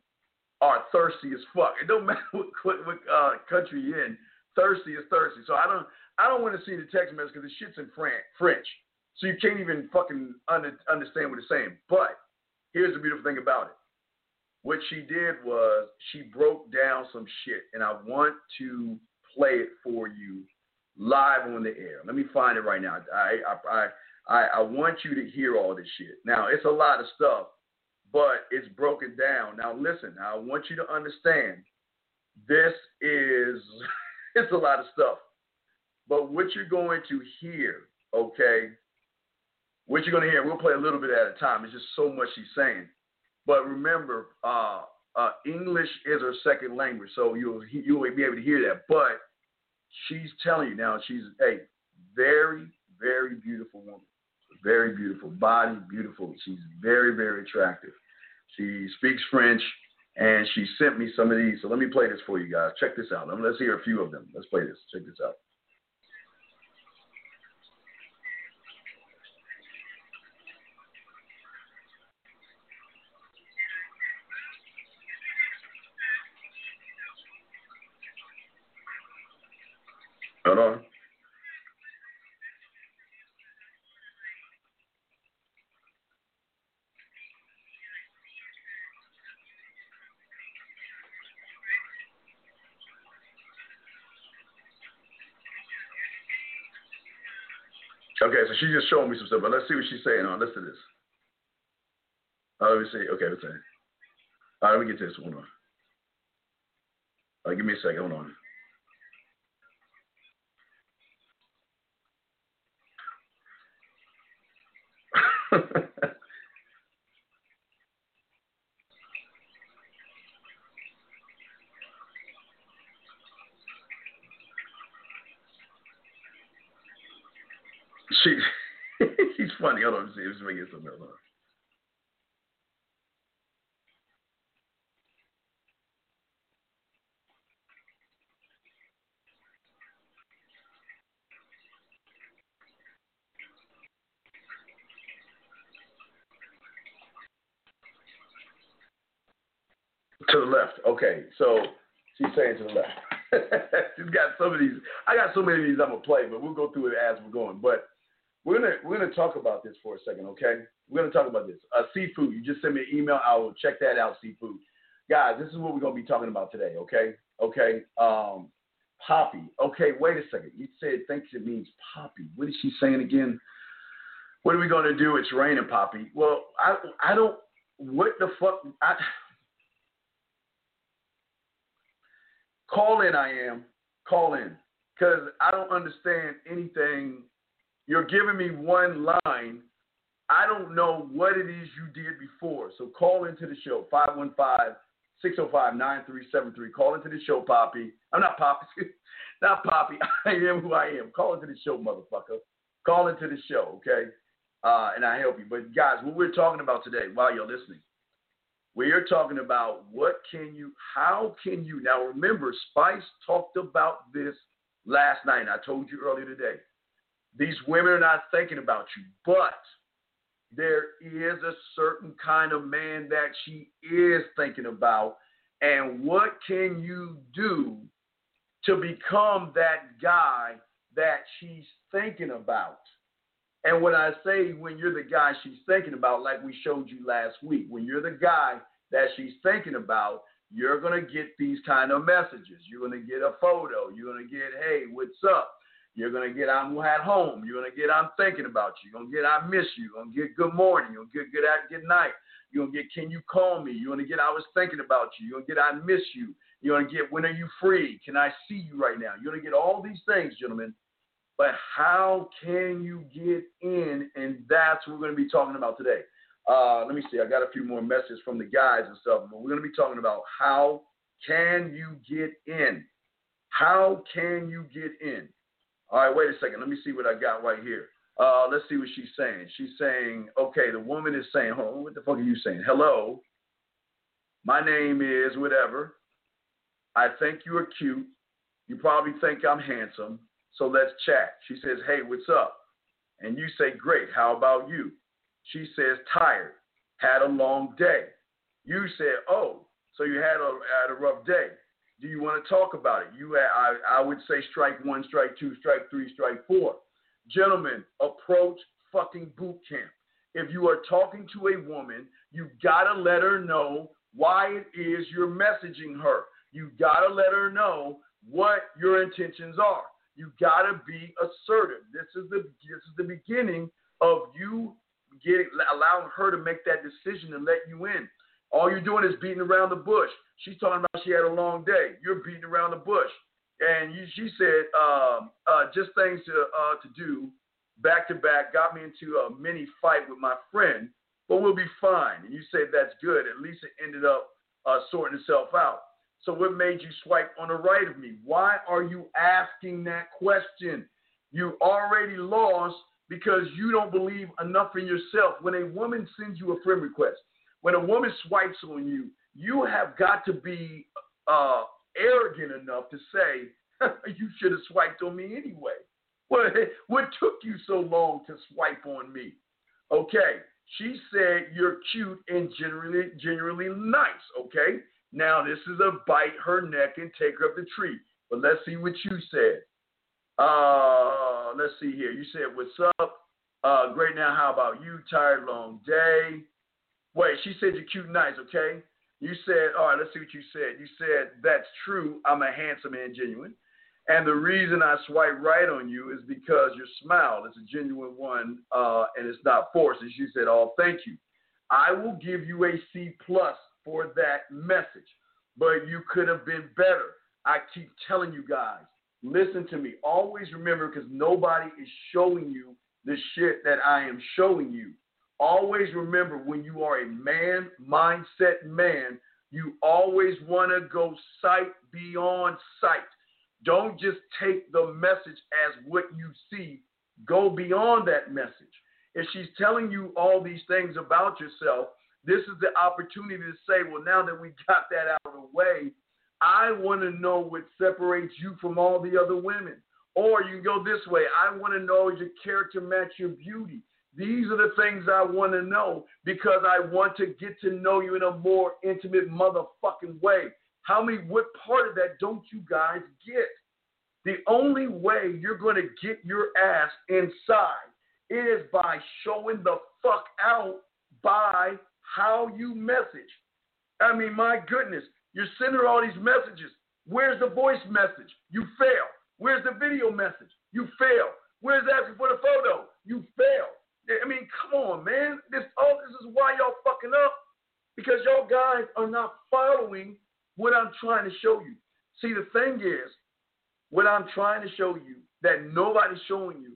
are thirsty as fuck. It don't matter what country you're in, thirsty is thirsty. So I don't want to see the text message because the shit's in French. So you can't even fucking understand what it's saying. But here's the beautiful thing about it. What she did was she broke down some shit, and I want to play it for you live on the air. Let me find it right now. I want you to hear all this shit. Now, it's a lot of stuff, but it's broken down. Now, listen, I want you to understand this is it's a lot of stuff. But what you're going to hear, okay, what you're going to hear, we'll play a little bit at a time. It's just so much she's saying. But remember, English is her second language, so you'll be able to hear that. But she's telling you now, she's a very, very beautiful woman. Very beautiful body, beautiful. She's very, very attractive. She speaks French, and she sent me some of these. So let me play this for you guys. Check this out. Let's hear a few of them. Let's play this. Check this out. Hold on. Okay, so she just showed me some stuff, but let's see what she's saying. All right, listen to this. Let me see. Okay, let's see. All right, let me get to this one. Hold on. All right, give me a second. Hold on. She's funny. Hold on. Let's make it something else. To the left. Okay, so she's saying to the left. She's got some of these. I got so many of these I'm gonna play, but we'll go through it as we're going. But we're gonna talk about this for a second, okay? We're gonna talk about this. Seafood. You just sent me an email. I will check that out. Seafood, guys. This is what we're gonna be talking about today, okay? Okay. Poppy. Okay. Wait a second. You said thinks it means poppy. What is she saying again? What are we gonna do? It's raining, Poppy. Well, I don't. what the fuck, call in. Because I don't understand anything. You're giving me one line. I don't know what it is you did before. So call into the show, 515-605-9373. Call into the show, Poppy. I'm not Poppy. Not Poppy. I am who I am. Call into the show, motherfucker. Call into the show, okay? And I help you. But, guys, what we're talking about today, while you're listening, we are talking about how can you. Now, remember, Spice talked about this last night, and I told you earlier today. These women are not thinking about you, but there is a certain kind of man that she is thinking about. And what can you do to become that guy that she's thinking about? And when I say when you're the guy she's thinking about, like we showed you last week, when you're the guy that she's thinking about, you're going to get these kind of messages. You're going to get a photo. You're going to get, hey, what's up? You're going to get, I'm at home. You're going to get, I'm thinking about you. You're going to get, I miss you. You're going to get, good morning. You're going to get, good night. You're going to get, can you call me? You're going to get, I was thinking about you. You're going to get, I miss you. You're going to get, when are you free? Can I see you right now? You're going to get all these things, gentlemen. But how can you get in? And that's what we're going to be talking about today. Let me see. I got a few more messages from the guys and stuff. But we're going to be talking about how can you get in? How can you get in? All right, wait a second. Let me see what I got right here. Let's see what she's saying. She's saying, okay, the woman is saying, hold on, what the fuck are you saying? Hello, my name is whatever. I think you are cute. You probably think I'm handsome, so let's chat. She says, hey, what's up? And you say, great, how about you? She says, tired, had a long day. You said, oh, so you had a rough day. Do you want to talk about it? I would say strike one, strike two, strike three, strike four. Gentlemen, approach fucking boot camp. If you are talking to a woman, you got to let her know why it is you're messaging her. You got to let her know what your intentions are. You got to be assertive. This is the beginning of you allowing her to make that decision and let you in. All you're doing is beating around the bush. She's talking about she had a long day. You're beating around the bush. And she said, just things to do, back to back, got me into a mini fight with my friend, but we'll be fine. And you said, that's good. At least it ended up sorting itself out. So what made you swipe on the right of me? Why are you asking that question? You already lost because you don't believe enough in yourself. When a woman sends you a friend request, when a woman swipes on you, you have got to be arrogant enough to say, you should have swiped on me anyway. What took you so long to swipe on me? Okay, she said you're cute and generally nice, okay? Now this is a bite her neck and take her up the tree. But let's see what you said. Let's see here. You said, what's up? Great, now how about you? Tired, long day. Wait, she said you're cute and nice, okay? You said, all right, let's see what you said. You said, that's true. I'm a handsome and genuine. And the reason I swipe right on you is because your smile is a genuine one, and it's not forced. And she said, oh, thank you. I will give you a C+ for that message, but you could have been better. I keep telling you guys, listen to me. Always remember, because nobody is showing you the shit that I am showing you. Always remember, when you are a man mindset man, you always want to go sight beyond sight. Don't just take the message as what you see. Go beyond that message. If she's telling you all these things about yourself, this is the opportunity to say, well, now that we got that out of the way, I want to know what separates you from all the other women. Or you can go this way. I want to know, your character match your beauty? These are the things I want to know, because I want to get to know you in a more intimate motherfucking way. What part of that don't you guys get? The only way you're going to get your ass inside is by showing the fuck out by how you message. I mean, my goodness, you're sending her all these messages. Where's the voice message? You fail. Where's the video message? You fail. Where's asking for the photo? You fail. I mean, come on, man. This is why y'all fucking up. because your guys are not following what I'm trying to show you. See, the thing is, what I'm trying to show you that nobody's showing you,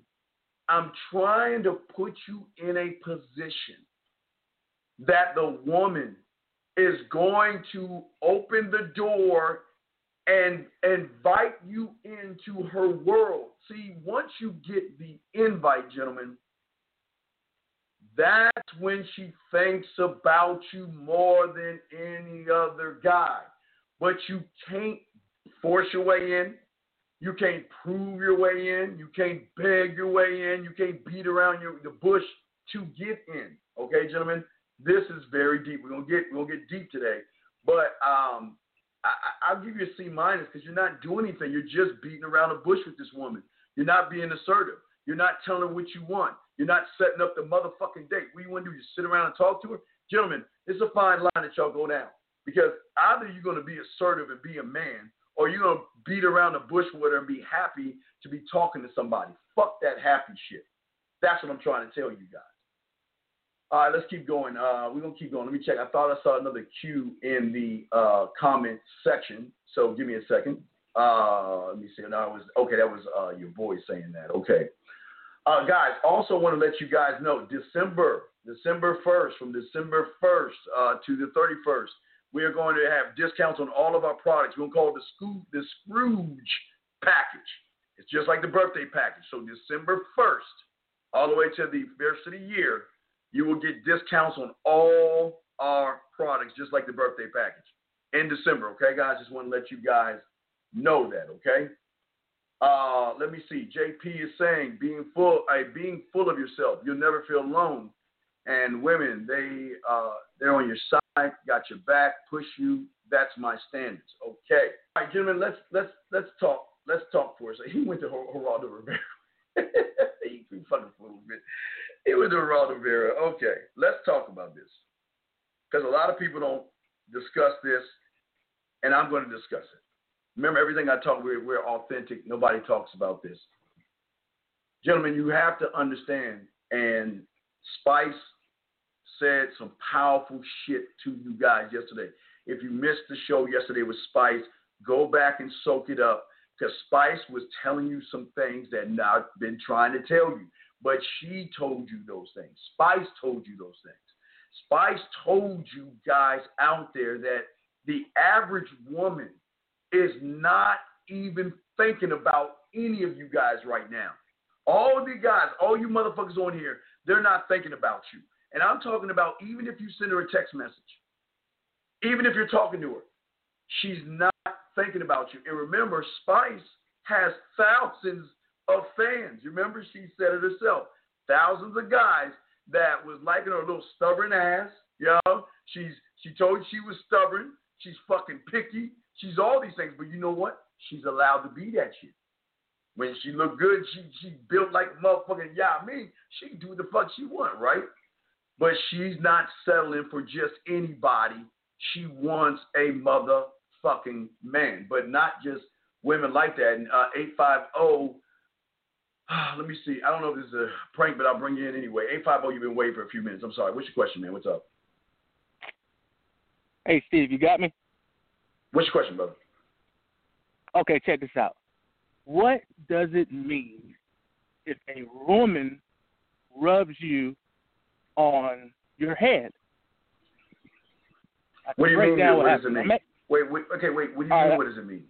I'm trying to put you in a position that the woman is going to open the door and invite you into her world. See, once you get the invite, gentlemen, that's when she thinks about you more than any other guy. But you can't force your way in. You can't prove your way in. You can't beg your way in. You can't beat around the bush to get in. Okay, gentlemen? This is very deep. We're gonna get deep today. But I'll give you a C- because you're not doing anything. You're just beating around the bush with this woman. You're not being assertive. You're not telling her what you want. You're not setting up the motherfucking date. What you want to do? You sit around and talk to her? Gentlemen, it's a fine line that y'all go down. Because either you're going to be assertive and be a man, or you're going to beat around the bush with her and be happy to be talking to somebody. Fuck that happy shit. That's what I'm trying to tell you guys. All right, let's keep going. We're going to keep going. Let me check. I thought I saw another Q in the comment section, so give me a second. Let me see. No, that was your boy saying that. Okay. Guys, also want to let you guys know, December 1st to the 31st, we are going to have discounts on all of our products. We're going to call it the Scrooge package. It's just like the birthday package. So December 1st, all the way to the first of the year, you will get discounts on all our products, just like the birthday package in December. Okay, guys, just want to let you guys know that. Okay. Let me see. JP is saying being full of yourself. You'll never feel alone. And women, they're on your side, got your back, push you. That's my standards. Okay. All right, gentlemen, let's talk. Let's talk for a second. He went to Geraldo Rivera. He fucking for a little bit. He went to Geraldo Rivera. Okay. Let's talk about this, because a lot of people don't discuss this, and I'm going to discuss it. Remember, everything I talk, we're authentic. Nobody talks about this. Gentlemen, you have to understand, and Spice said some powerful shit to you guys yesterday. If you missed the show yesterday with Spice, go back and soak it up, because Spice was telling you some things that I've been trying to tell you, but she told you those things. Spice told you those things. Spice told you guys out there that the average woman is not even thinking about any of you guys right now. All the guys, all you motherfuckers on here, they're not thinking about you. And I'm talking about even if you send her a text message, even if you're talking to her, she's not thinking about you. And remember, Spice has thousands of fans. Remember, she said it herself. Thousands of guys that was liking her little stubborn ass. You know, she told you she was stubborn. She's fucking picky. She's all these things, but you know what? She's allowed to be that shit. When she looked good, she built like motherfucking Yameen. She can do what the fuck she want, right? But she's not settling for just anybody. She wants a motherfucking man, but not just women like that. And 850, let me see. I don't know if this is a prank, but I'll bring you in anyway. 850, you've been waiting for a few minutes. I'm sorry. What's your question, man? What's up? Hey, Steve, you got me? What's your question, brother? Okay, check this out. What does it mean if a woman rubs you on your head? What do you mean? What does it mean? Wait. What do you mean? What does it mean?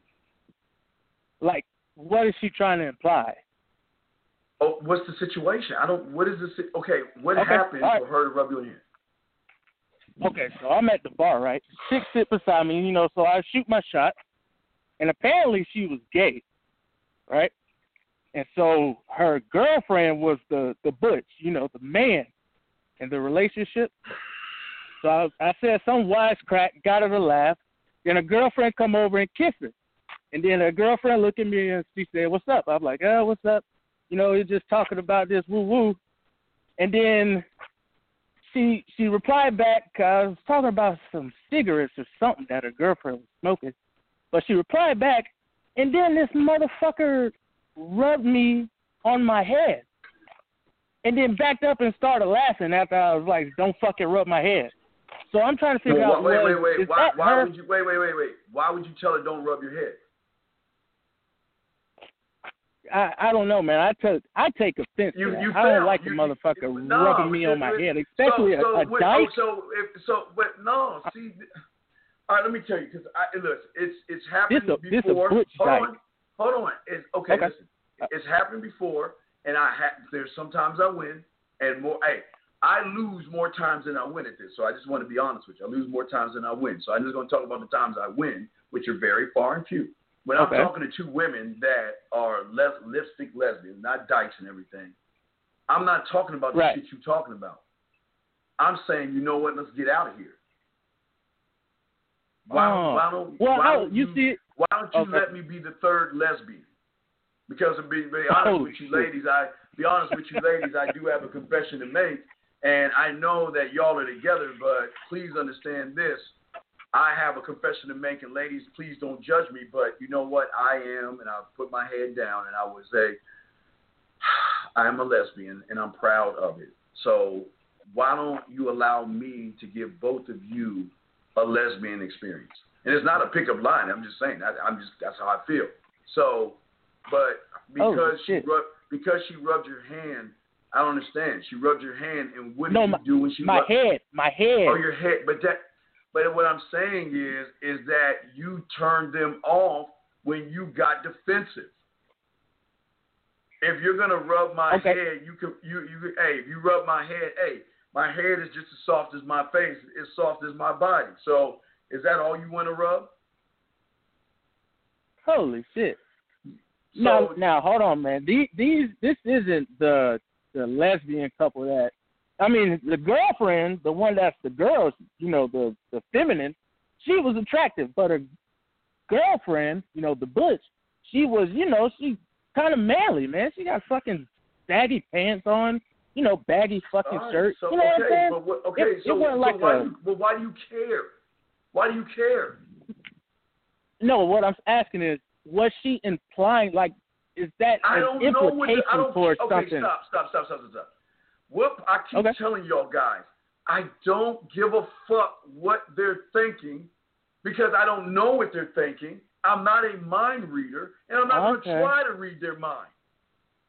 Like, what is she trying to imply? Oh, what's the situation? What is this? Okay, happened for her to rub you on your head? Okay, so I'm at the bar, right? Chick sit beside me, so I shoot my shot. And apparently she was gay, right? And so her girlfriend was the butch, the man in the relationship. So I said some wisecrack, got her to laugh. Then her girlfriend come over and kiss her. And then her girlfriend looked at me and she said, "What's up?" I'm like, "Oh, what's up? You're just talking about this woo-woo." And then she replied back, I was talking about some cigarettes or something that her girlfriend was smoking. But she replied back, and then this motherfucker rubbed me on my head and then backed up and started laughing after I was like, "Don't fucking rub my head." So I'm trying to figure out. Wait. Why would you? Wait. Why would you tell her don't rub your head? I don't know, man. I take offense to that. I don't like a motherfucker rubbing me on my head, especially a dyke. See, all right, let me tell you, because it's happened before. Hold on. Okay, listen. It's happened before, and there's sometimes I win, and more. Hey, I lose more times than I win at this, so I just want to be honest with you. I lose more times than I win, so I'm just going to talk about the times I win, which are very far and few. When I'm talking to two women that are lipstick lesbians, not dykes and everything, I'm not talking about the shit you're talking about. I'm saying, you know what? Let's get out of here. Why don't you let me be the third lesbian? Because to be honest with you, ladies, I do have a confession to make, and I know that y'all are together, but please understand this. I have a confession to make, and ladies, please don't judge me, but you know what? I am, and I'll put my head down, and I will say, I'm a lesbian, and I'm proud of it. So why don't you allow me to give both of you a lesbian experience? And it's not a pickup line. I'm just saying. That's how I feel. So, but because she rubbed your hand, I don't understand. She rubbed your hand, and what did you do when she rubbed my head? Oh, your head, But what I'm saying is that you turned them off when you got defensive. If you're gonna rub my head, if you rub my head, my head is just as soft as my face, as soft as my body. So is that all you want to rub? Holy shit! So, now hold on, man. This isn't the lesbian couple that. I mean, the girlfriend, the one that's the girl, you know, the feminine, she was attractive. But her girlfriend, you know, the butch, she was, you know, she kind of manly, man. She got fucking baggy pants on, you know, baggy fucking shirt. So, you know what I'm saying? Why do you care? Why do you care? No, what I'm asking is, was she implying, like, is that an implication towards something? Stop. I keep telling y'all guys, I don't give a fuck what they're thinking because I don't know what they're thinking. I'm not a mind reader, and I'm not going to try to read their mind.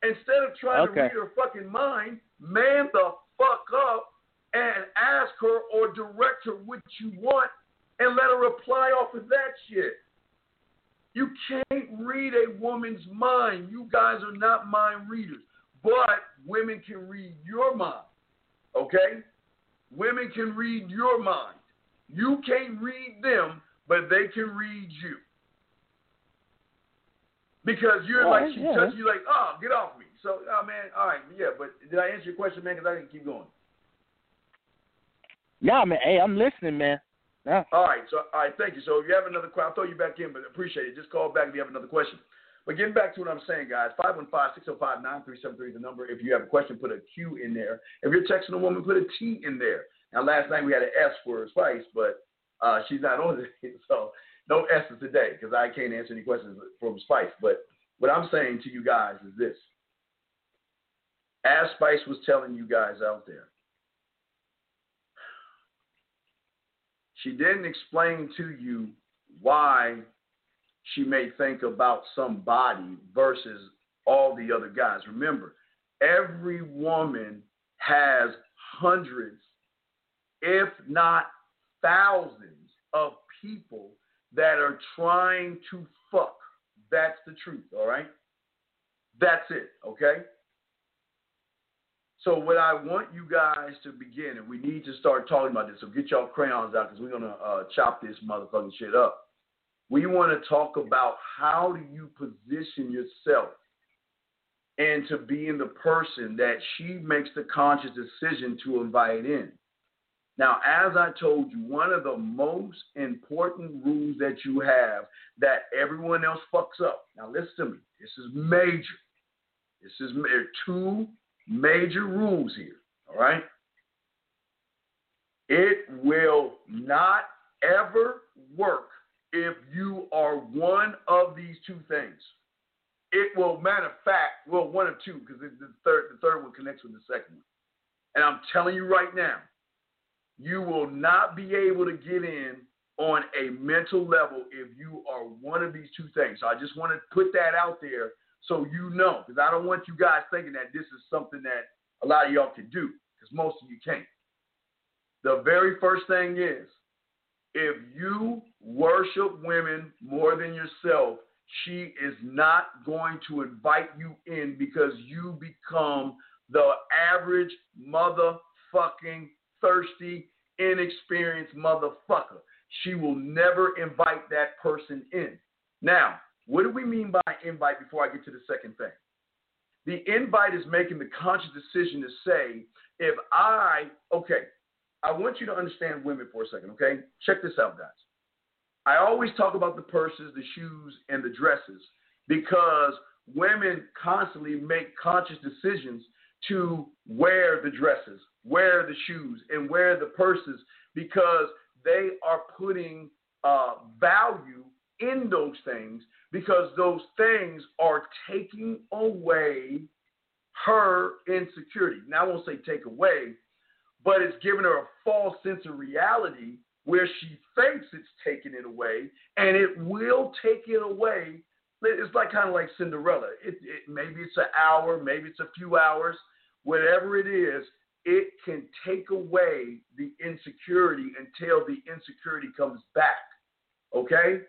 Instead of trying to read her fucking mind, man the fuck up and ask her or direct her what you want and let her reply off of that shit. You can't read a woman's mind. You guys are not mind readers. But women can read your mind, okay? Women can read your mind. You can't read them, but they can read you. Because you're she touched you like, get off me. So, man, all right, yeah, but did I answer your question, man? Because I can keep going. Yeah, man, hey, I'm listening, man. Yeah. All right, thank you. So if you have another question, I'll throw you back in, but appreciate it. Just call back if you have another question. But getting back to what I'm saying, guys, 515-605-9373 is the number. If you have a question, put a Q in there. If you're texting a woman, put a T in there. Now, last night we had an S for Spice, but she's not on it. So no S's today because I can't answer any questions from Spice. But what I'm saying to you guys is this. As Spice was telling you guys out there, she didn't explain to you why she may think about somebody versus all the other guys. Remember, every woman has hundreds, if not thousands, of people that are trying to fuck. That's the truth, all right? That's it, okay? So what I want you guys to begin, and we need to start talking about this, so get y'all crayons out because we're going to chop this motherfucking shit up. We want to talk about how do you position yourself into being the person that she makes the conscious decision to invite in. Now, as I told you, one of the most important rules that you have that everyone else fucks up. Now, listen to me. This is major. There are two major rules here, all right? It will not ever work if you are one of these two things. It will, matter of fact, well, one of two, because the third one connects with the second one. And I'm telling you right now, You will not be able to get in on a mental level if you are one of these two things. So I just want to put that out there so you know, because I don't want you guys thinking that this is something that a lot of y'all can do, because most of you can't. The very first thing is, if you worship women more than yourself, she is not going to invite you in, because you become the average motherfucking thirsty, inexperienced motherfucker. She will never invite that person in. Now, what do we mean by invite before I get to the second thing? The invite is making the conscious decision to say, I want you to understand women for a second, okay? Check this out, guys. I always talk about the purses, the shoes, and the dresses, because women constantly make conscious decisions to wear the dresses, wear the shoes, and wear the purses, because they are putting value in those things, because those things are taking away her insecurity. Now, I won't say take away, but it's giving her a false sense of reality where she thinks it's taking it away, and it will take it away. It's like kind of like Cinderella. Maybe it's an hour, maybe it's a few hours, whatever it is, it can take away the insecurity until the insecurity comes back, okay?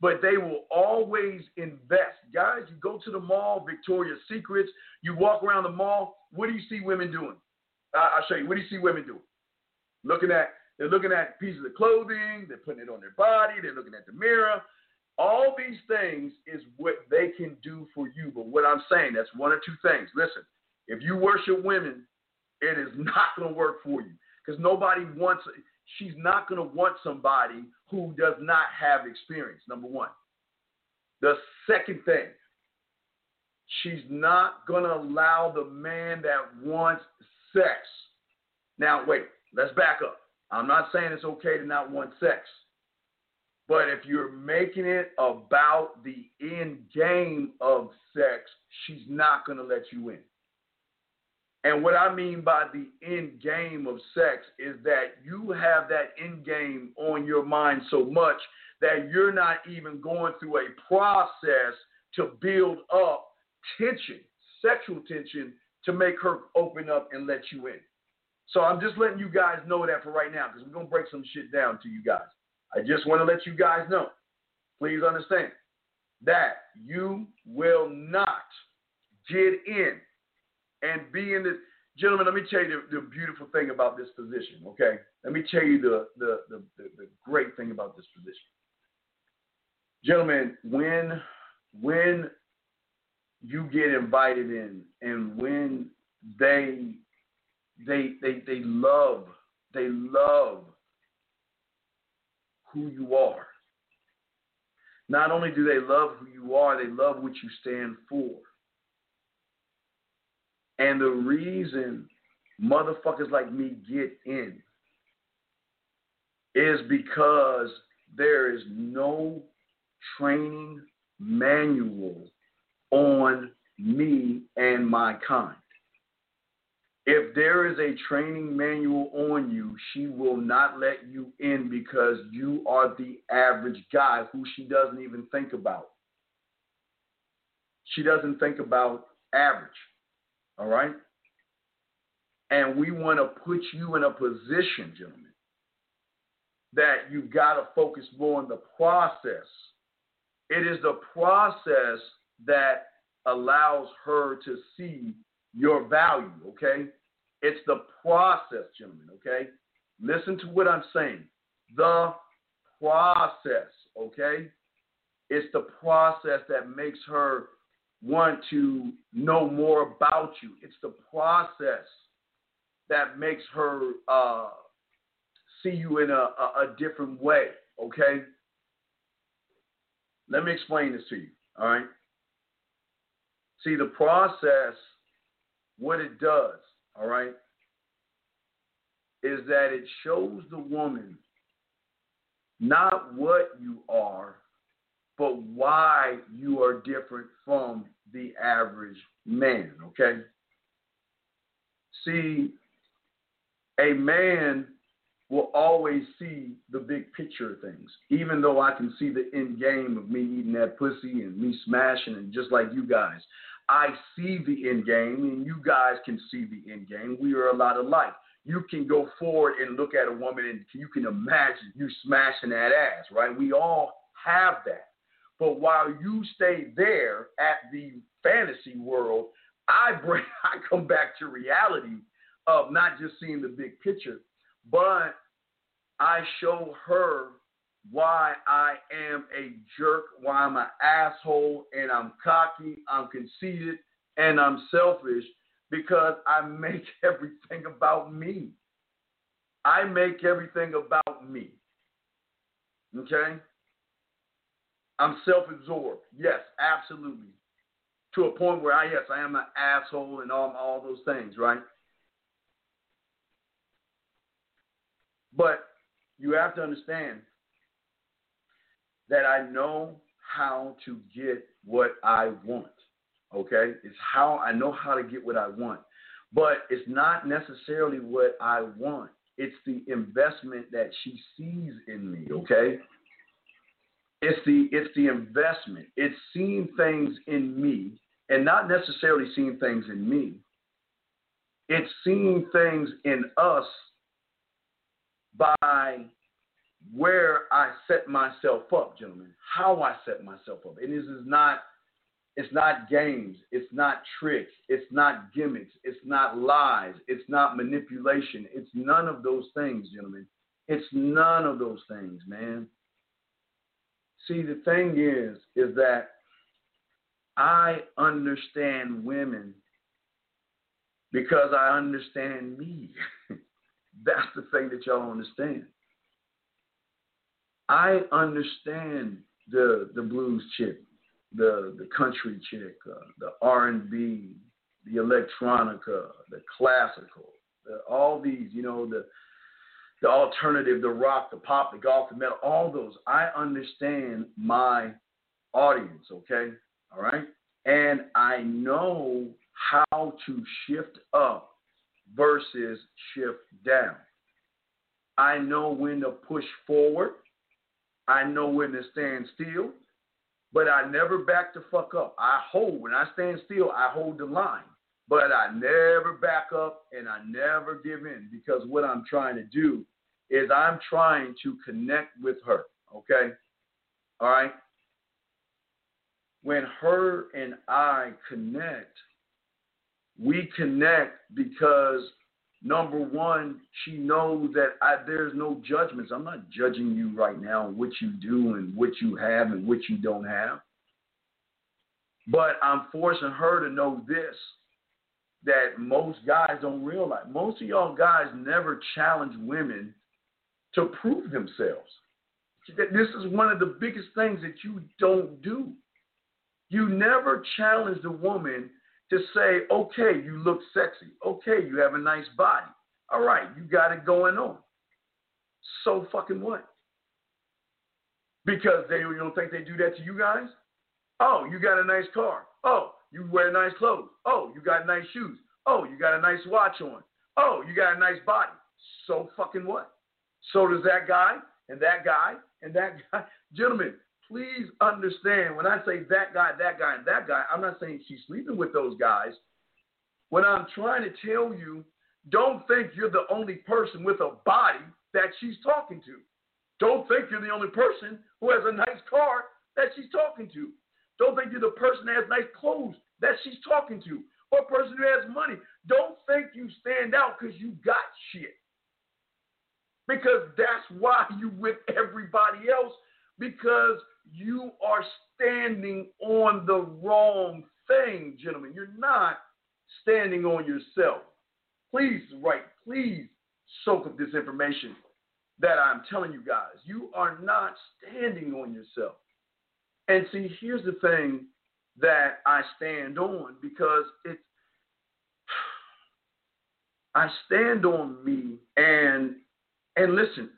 But they will always invest. Guys, you go to the mall, Victoria's Secrets, you walk around the mall, what do you see women doing? I'll show you. What do you see women doing? They're looking at pieces of clothing, they're putting it on their body, they're looking at the mirror. All these things is what they can do for you. But what I'm saying, that's one of two things. Listen, if you worship women, it is not going to work for you, because she's not going to want somebody who does not have experience, number one. The second thing, she's not going to allow the man that wants sex. Now, wait, let's back up. I'm not saying it's okay to not want sex, but if you're making it about the end game of sex, she's not going to let you in. And what I mean by the end game of sex is that you have that end game on your mind so much that you're not even going through a process to build up tension, sexual tension, to make her open up and let you in. So I'm just letting you guys know that for right now, because we're going to break some shit down to you guys. I just want to let you guys know, please understand, that you will not get in and be in this. Gentlemen, let me tell you the beautiful thing about this position, okay? Let me tell you the great thing about this position. Gentlemen, when you get invited in, and when they love who you are. Not only do they love who you are, they love what you stand for. And the reason motherfuckers like me get in is because there is no training manual on me and my kind. If there is a training manual on you, she will not let you in, because you are the average guy who she doesn't even think about. She doesn't think about average, all right? And we want to put you in a position, gentlemen, that you've got to focus more on the process. It is the process that allows her to see your value, okay? It's the process, gentlemen, okay? Listen to what I'm saying. The process, okay? It's the process that makes her want to know more about you. It's the process that makes her see you in a different way, okay? Let me explain this to you, all right? See, the process, what it does, all right, is that it shows the woman not what you are, but why you are different from the average man, okay? See, a man will always see the big picture of things, even though I can see the end game of me eating that pussy and me smashing, and just like you guys, I see the end game and you guys can see the end game. We are a lot alike. You can go forward and look at a woman and you can imagine you smashing that ass, right? We all have that. But while you stay there at the fantasy world, I come back to reality of not just seeing the big picture, but I show her why I am a jerk, why I'm an asshole, and I'm cocky, I'm conceited, and I'm selfish, because I make everything about me. I make everything about me. Okay? I'm self-absorbed. Yes, absolutely. To a point where, I am an asshole and all those things, right? But you have to understand that I know how to get what I want, okay? It's how I know how to get what I want. But it's not necessarily what I want. It's the investment that she sees in me, okay? It's the investment. It's seeing things in me, and not necessarily seeing things in me. It's seeing things in us by where I set myself up, gentlemen, how I set myself up. And this is not, it's not games. It's not tricks. It's not gimmicks. It's not lies. It's not manipulation. It's none of those things, gentlemen. It's none of those things, man. See, the thing is that I understand women because I understand me. That's the thing that y'all understand. I understand the blues chick, the country chick, the R&B, the electronica, the classical, all these, you know, the alternative, the rock, the pop, the golf, the metal, all those. I understand my audience, okay? All right? And I know how to shift up versus shift down. I know when to push forward. I know when to stand still. But I never back the fuck up. I hold. When I stand still, I hold the line. But I never back up and I never give in, because what I'm trying to do is I'm trying to connect with her, okay? All right? When her and I connect, we connect because, number one, she knows that there's no judgments. I'm not judging you right now on what you do and what you have and what you don't have. But I'm forcing her to know this, that most guys don't realize. Most of y'all guys never challenge women to prove themselves. This is one of the biggest things that you don't do. You never challenge the woman to say, okay, you look sexy. Okay, you have a nice body. All right, you got it going on. So fucking what? Because you don't think they do that to you guys? Oh, you got a nice car. Oh, you wear nice clothes. Oh, you got nice shoes. Oh, you got a nice watch on. Oh, you got a nice body. So fucking what? So does that guy and that guy and that guy. Gentlemen, please understand, when I say that guy, and that guy, I'm not saying she's sleeping with those guys. What I'm trying to tell you, don't think you're the only person with a body that she's talking to. Don't think you're the only person who has a nice car that she's talking to. Don't think you're the person that has nice clothes that she's talking to, or person who has money. Don't think you stand out because you got shit. Because that's why you with everybody else, because you are standing on the wrong thing, gentlemen. You're not standing on yourself. Please write. Please soak up this information that I'm telling you guys. You are not standing on yourself. And see, here's the thing that I stand on, because I stand on me, and listen,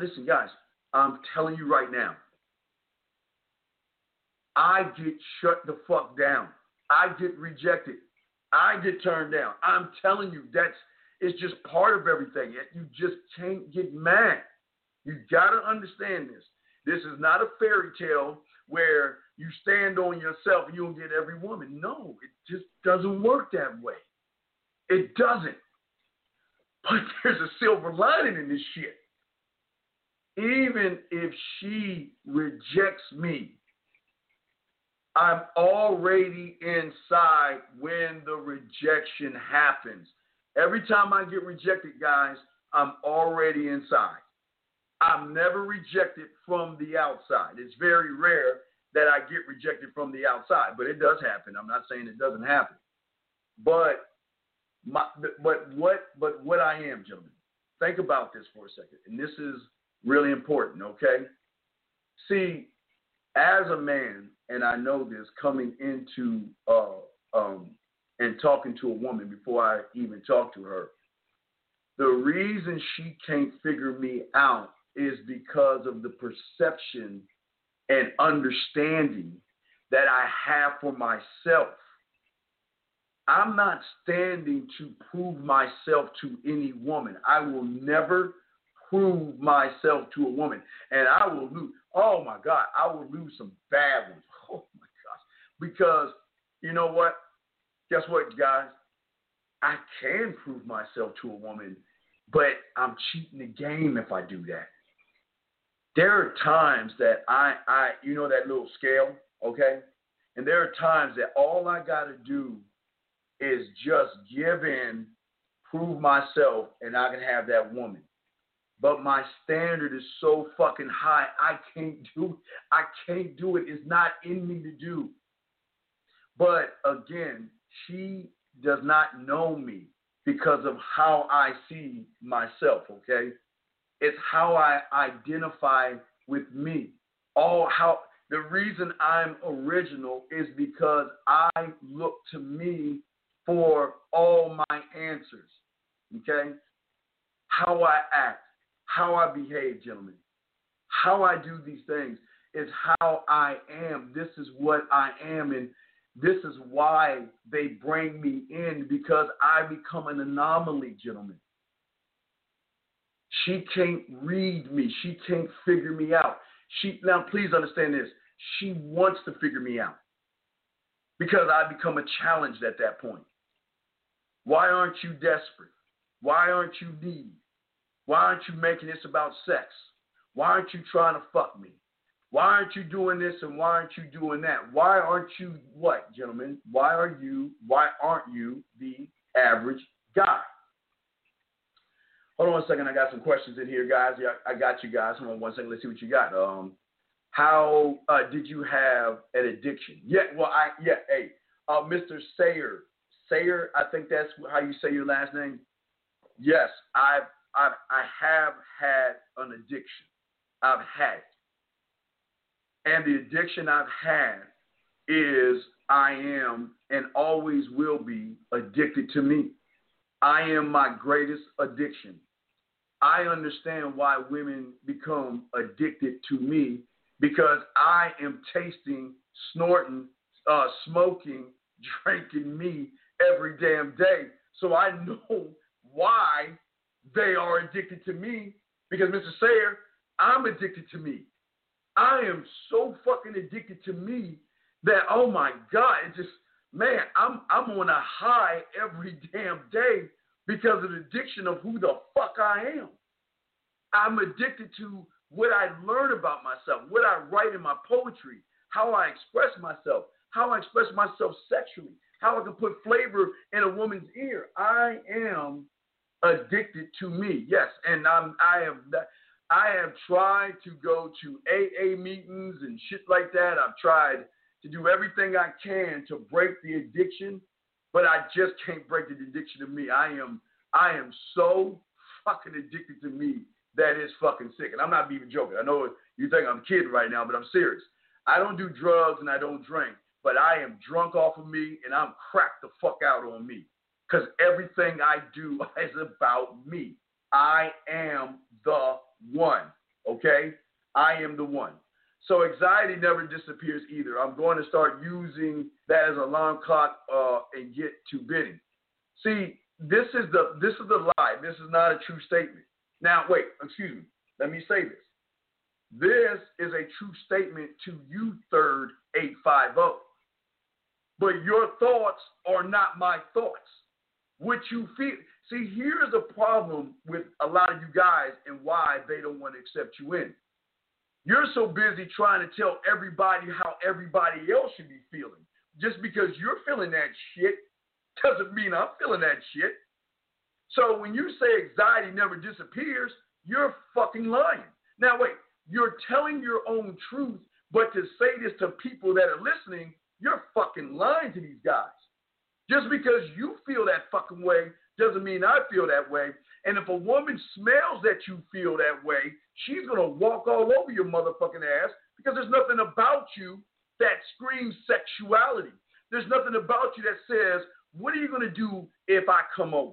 listen, guys, I'm telling you right now, I get shut the fuck down. I get rejected. I get turned down. I'm telling you, It's just part of everything. You just can't get mad. You got to understand this. This is not a fairy tale where you stand on yourself and you'll get every woman. No, it just doesn't work that way. It doesn't. But there's a silver lining in this shit. Even if she rejects me, I'm already inside when the rejection happens. Every time I get rejected, guys, I'm already inside. I'm never rejected from the outside. It's very rare that I get rejected from the outside, but it does happen. I'm not saying it doesn't happen. But what I am, gentlemen, think about this for a second, and this is really important, okay? See, as a man, and I know this coming into and talking to a woman before I even talk to her, the reason she can't figure me out is because of the perception and understanding that I have for myself. I'm not standing to prove myself to any woman. I will never prove myself to a woman. And I will lose. Oh, my God. I will lose some bad ones. Oh, my gosh. Because you know what? Guess what, guys? I can prove myself to a woman, but I'm cheating the game if I do that. There are times that I you know that little scale, okay? And there are times that all I got to do is just give in, prove myself, and I can have that woman. But my standard is so fucking high, I can't do it. It's not in me to do. But again, she does not know me because of how I see myself, okay? It's how I identify with me. The reason I'm original is because I look to me for all my answers, okay? How I act, how I behave, gentlemen, how I do these things is how I am. This is what I am, and this is why they bring me in, because I become an anomaly, gentlemen. She can't read me. She can't figure me out. Now, please understand this. She wants to figure me out because I become a challenge at that point. Why aren't you desperate? Why aren't you needy? Why aren't you making this about sex? Why aren't you trying to fuck me? Why aren't you doing this and why aren't you doing that? Why aren't you what, gentlemen? Why aren't you the average guy? Hold on a second. I got some questions in here, guys. Yeah, I got you guys. Hold on one second. Let's see what you got. How did you have an addiction? Yeah, well, Mr. Sayer. Sayer, I think that's how you say your last name. Yes, I have had an addiction. I've had it. And the addiction I've had is I am and always will be addicted to me. I am my greatest addiction. I understand why women become addicted to me because I am tasting, snorting, smoking, drinking me every damn day. So I know why they are addicted to me because, Mr. Sayer, I'm addicted to me. I am so fucking addicted to me that, oh, my God, it's just, man, I'm on a high every damn day because of the addiction of who the fuck I am. I'm addicted to what I learn about myself, what I write in my poetry, how I express myself, sexually, how I can put flavor in a woman's ear. I am addicted to me, yes, and I have tried to go to AA meetings and shit like that. I've tried to do everything I can to break the addiction, but I just can't break the addiction to me. I am so fucking addicted to me that it's fucking sick. And I'm not even joking. I know you think I'm kidding right now, but I'm serious. I don't do drugs and I don't drink, but I am drunk off of me and I'm cracked the fuck out on me because everything I do is about me. I am the one, okay? I am the one. So anxiety never disappears either. I'm going to start using that as an alarm clock and get to bidding. See, This is the lie. This is not a true statement. Now, wait, excuse me. Let me say this. This is a true statement to you, Third 850. But your thoughts are not my thoughts. What you feel. See, here's the problem with a lot of you guys and why they don't want to accept you in. You're so busy trying to tell everybody how everybody else should be feeling. Just because you're feeling that shit doesn't mean I'm feeling that shit. So when you say anxiety never disappears, you're fucking lying. Now, wait, you're telling your own truth, but to say this to people that are listening, you're fucking lying to these guys. Just because you feel that fucking way doesn't mean I feel that way. And if a woman smells that you feel that way, she's going to walk all over your motherfucking ass because there's nothing about you that screams sexuality. There's nothing about you that says, what are you going to do if I come over?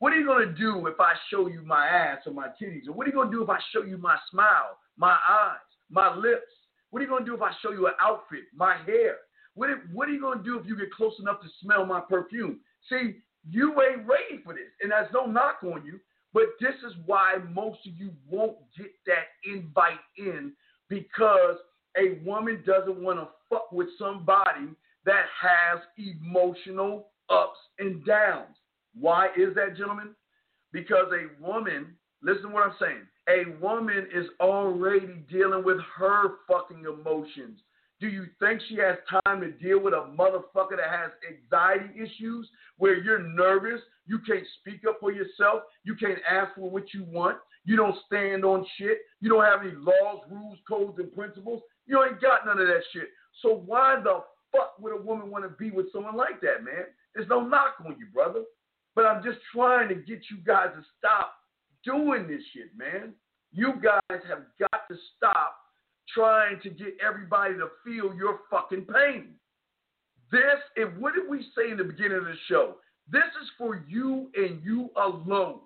What are you going to do if I show you my ass or my titties? Or what are you going to do if I show you my smile, my eyes, my lips? What are you going to do if I show you an outfit, my hair? What are you going to do if you get close enough to smell my perfume? See, you ain't ready for this, and that's no knock on you, but this is why most of you won't get that invite in, because a woman doesn't want to fuck with somebody that has emotional ups and downs. Why is that, gentlemen? Because a woman, listen to what I'm saying, a woman is already dealing with her fucking emotions. Do you think she has time to deal with a motherfucker that has anxiety issues where you're nervous, you can't speak up for yourself, you can't ask for what you want, you don't stand on shit, you don't have any laws, rules, codes, and principles, you ain't got none of that shit. So why the fuck would a woman want to be with someone like that, man? There's no knock on you, brother. But I'm just trying to get you guys to stop doing this shit, man. You guys have got to stop trying to get everybody to feel your fucking pain. What did we say in the beginning of the show? This is for you and you alone.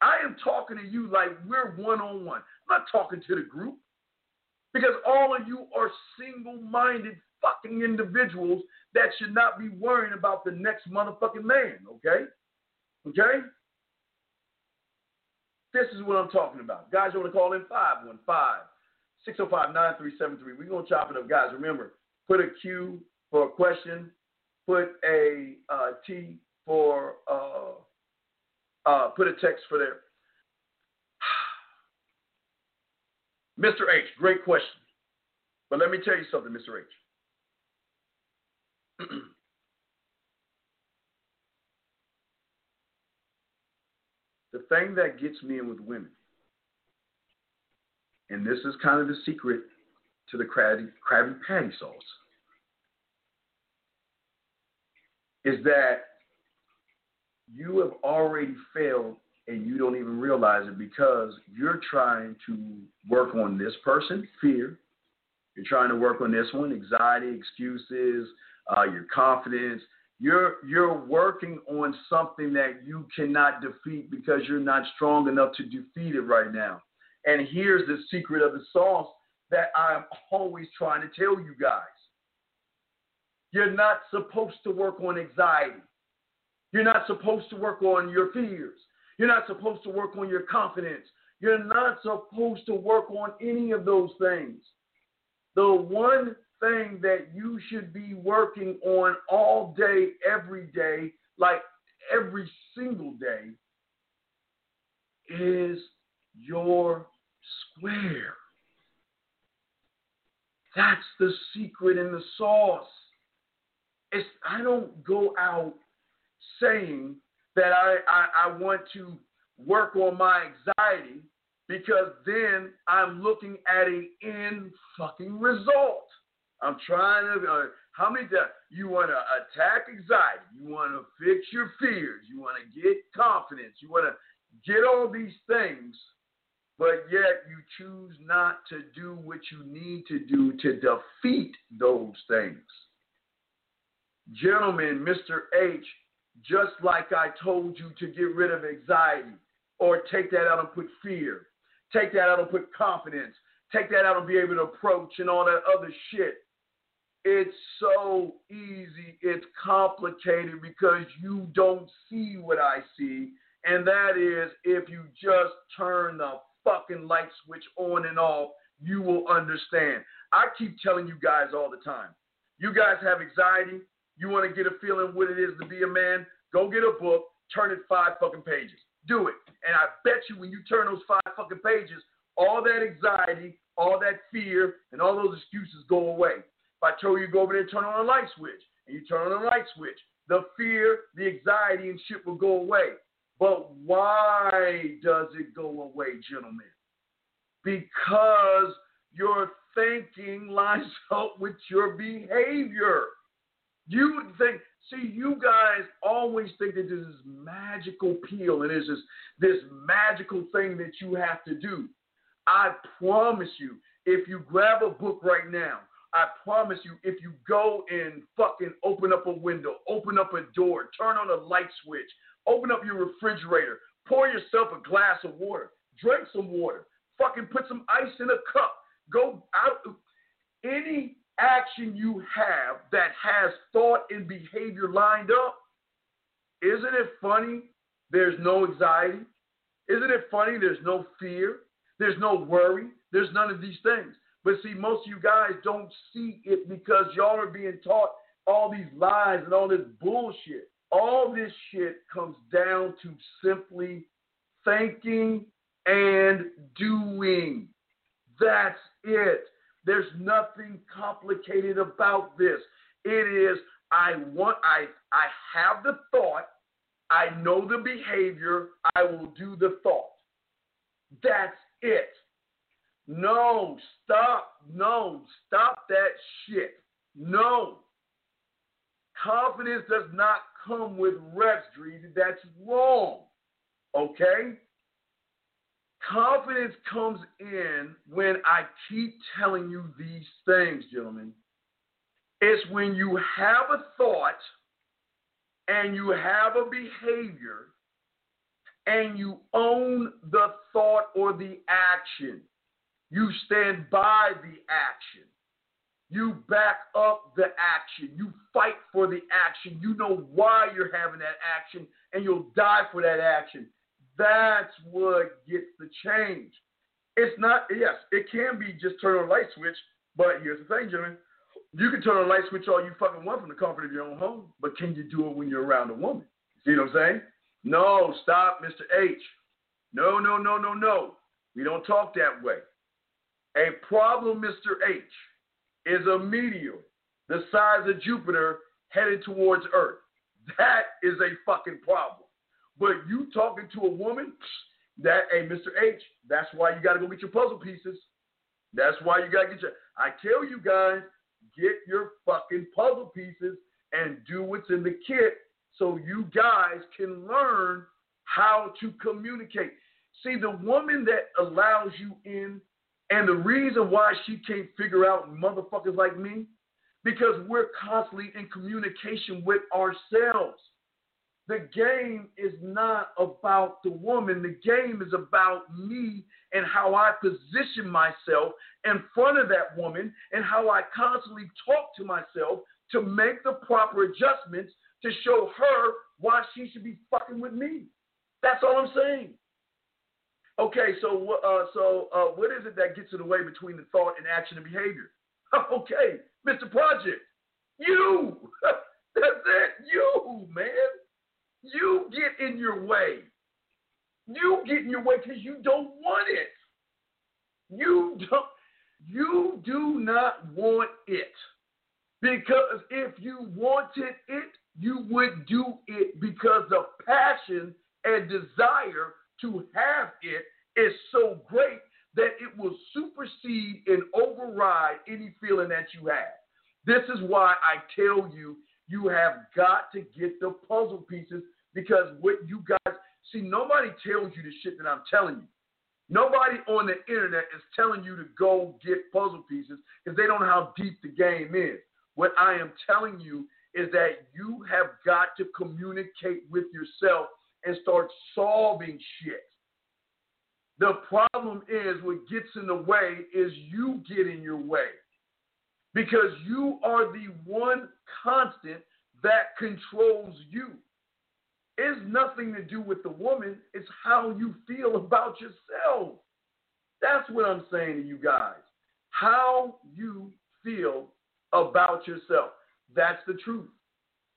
I am talking to you like we're one-on-one. I'm not talking to the group, because all of you are single-minded fucking individuals that should not be worrying about the next motherfucking man, okay? Okay? This is what I'm talking about. Guys, you want to call in 515. 605-9373. We're going to chop it up, guys. Remember, put a Q for a question. Put a T for, put a text for there. Mr. H, great question. But let me tell you something, Mr. H. The thing that gets me in with women, and this is kind of the secret to the Krabby Patty sauce, is that you have already failed and you don't even realize it, because you're trying to work on this person, fear. You're trying to work on this one, anxiety, excuses, your confidence. You're working on something that you cannot defeat because you're not strong enough to defeat it right now. And here's the secret of the sauce that I'm always trying to tell you guys. You're not supposed to work on anxiety. You're not supposed to work on your fears. You're not supposed to work on your confidence. You're not supposed to work on any of those things. The one thing that you should be working on all day, every day, like every single day, is your square. That's the secret in the sauce. I don't go out saying that I want to work on my anxiety, because then I'm looking at an end fucking result. I'm trying to, how many times you want to attack anxiety? You want to fix your fears. You want to get confidence. You want to get all these things. But yet you choose not to do what you need to do to defeat those things. Gentlemen, Mr. H, just like I told you to get rid of anxiety, or take that out and put fear, take that out and put confidence, take that out and be able to approach and all that other shit, It's so easy. It's complicated because you don't see what I see. And that is, if you just turn the fucking light switch on and off, you will understand. I keep telling you guys all the time. You guys have anxiety. You want to get a feeling what it is to be a man? Go get a book. Turn it 5 fucking pages. Do it. And I bet you when you turn those 5 fucking pages, all that anxiety, all that fear, and all those excuses go away. If I told you to go over there and turn on a light switch, and you turn on a light switch, the fear, the anxiety, and shit will go away. But why does it go away, gentlemen? Because your thinking lines up with your behavior. You think, see, you guys always think that there's this magical pill and there's this magical thing that you have to do. I promise you, if you grab a book right now, I promise you, if you go and fucking open up a window, open up a door, turn on a light switch, open up your refrigerator, pour yourself a glass of water, drink some water, fucking put some ice in a cup, go out. Any action you have that has thought and behavior lined up, isn't it funny? There's no anxiety. Isn't it funny? There's no fear. There's no worry. There's none of these things. But see, most of you guys don't see it because y'all are being taught all these lies and all this bullshit. All this shit comes down to simply thinking and doing. That's it. There's nothing complicated about this. It is, I have the thought, I know the behavior, I will do the thought. That's it. No, stop. No, stop that shit. No. Confidence does not come with reps, Dreedy. That's wrong. Okay? Confidence comes in when I keep telling you these things, gentlemen. It's when you have a thought and you have a behavior and you own the thought or the action. You stand by the action. You back up the action. You fight for the action. You know why you're having that action, and you'll die for that action. That's what gets the change. It's not, yes, it can be just turn on a light switch, but here's the thing, gentlemen. You can turn on a light switch all you fucking want from the comfort of your own home, but can you do it when you're around a woman? See what I'm saying? No, stop, Mr. H. No. We don't talk that way. A problem, Mr. H, is a meteor the size of Jupiter headed towards Earth. That is a fucking problem. But you talking to a woman, that, hey, Mr. H, that's why you got to go get your puzzle pieces. That's why you got to get your, I tell you guys, get your fucking puzzle pieces and do what's in the kit so you guys can learn how to communicate. See, the woman that allows you in, and the reason why she can't figure out motherfuckers like me, because we're constantly in communication with ourselves. The game is not about the woman. The game is about me and how I position myself in front of that woman and how I constantly talk to myself to make the proper adjustments to show her why she should be fucking with me. That's all I'm saying. Okay, so what is it that gets in the way between the thought and action and behavior? Okay, Mr. Project, you. That's it, you, man. You get in your way. You get in your way because you don't want it. You do not want it. Because if you wanted it, you would do it because the passion and desire to have it is so great that it will supersede and override any feeling that you have. This is why I tell you, you have got to get the puzzle pieces because what you guys, see, nobody tells you the shit that I'm telling you. Nobody on the internet is telling you to go get puzzle pieces because they don't know how deep the game is. What I am telling you is that you have got to communicate with yourself and start solving shit. The problem is what gets in the way is you get in your way. because you are the one constant that controls you. It's nothing to do with the woman. It's how you feel about yourself. That's what I'm saying to you guys. How you feel about yourself. That's the truth.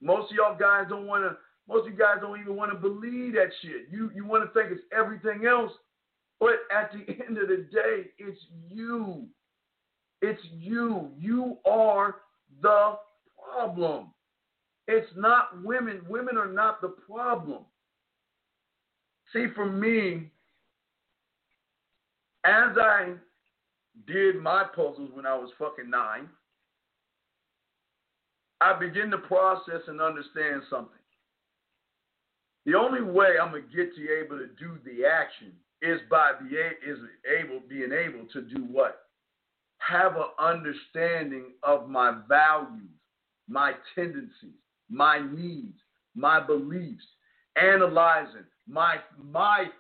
Most of y'all guys don't want to, most of you guys don't even want to believe that shit. You want to think it's everything else, but at the end of the day, it's you. It's you. You are the problem. It's not women. Women are not the problem. See, for me, as I did my puzzles when I was fucking 9, I begin to process and understand something. The only way I'm going to get you able to do the action is by being able to do what? Have an understanding of my values, my tendencies, my needs, my beliefs, analyzing my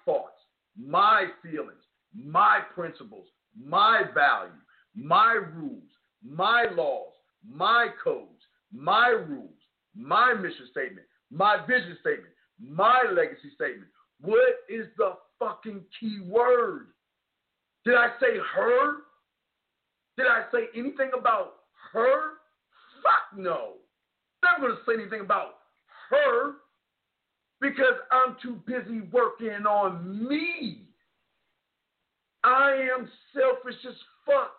thoughts, my feelings, my principles, my value, my rules, my laws, my codes, my rules, my mission statement, my vision statement, my legacy statement. What is the fucking key word? Did I say her? Did I say anything about her? Fuck no. I'm not going to say anything about her because I'm too busy working on me. I am selfish as fuck.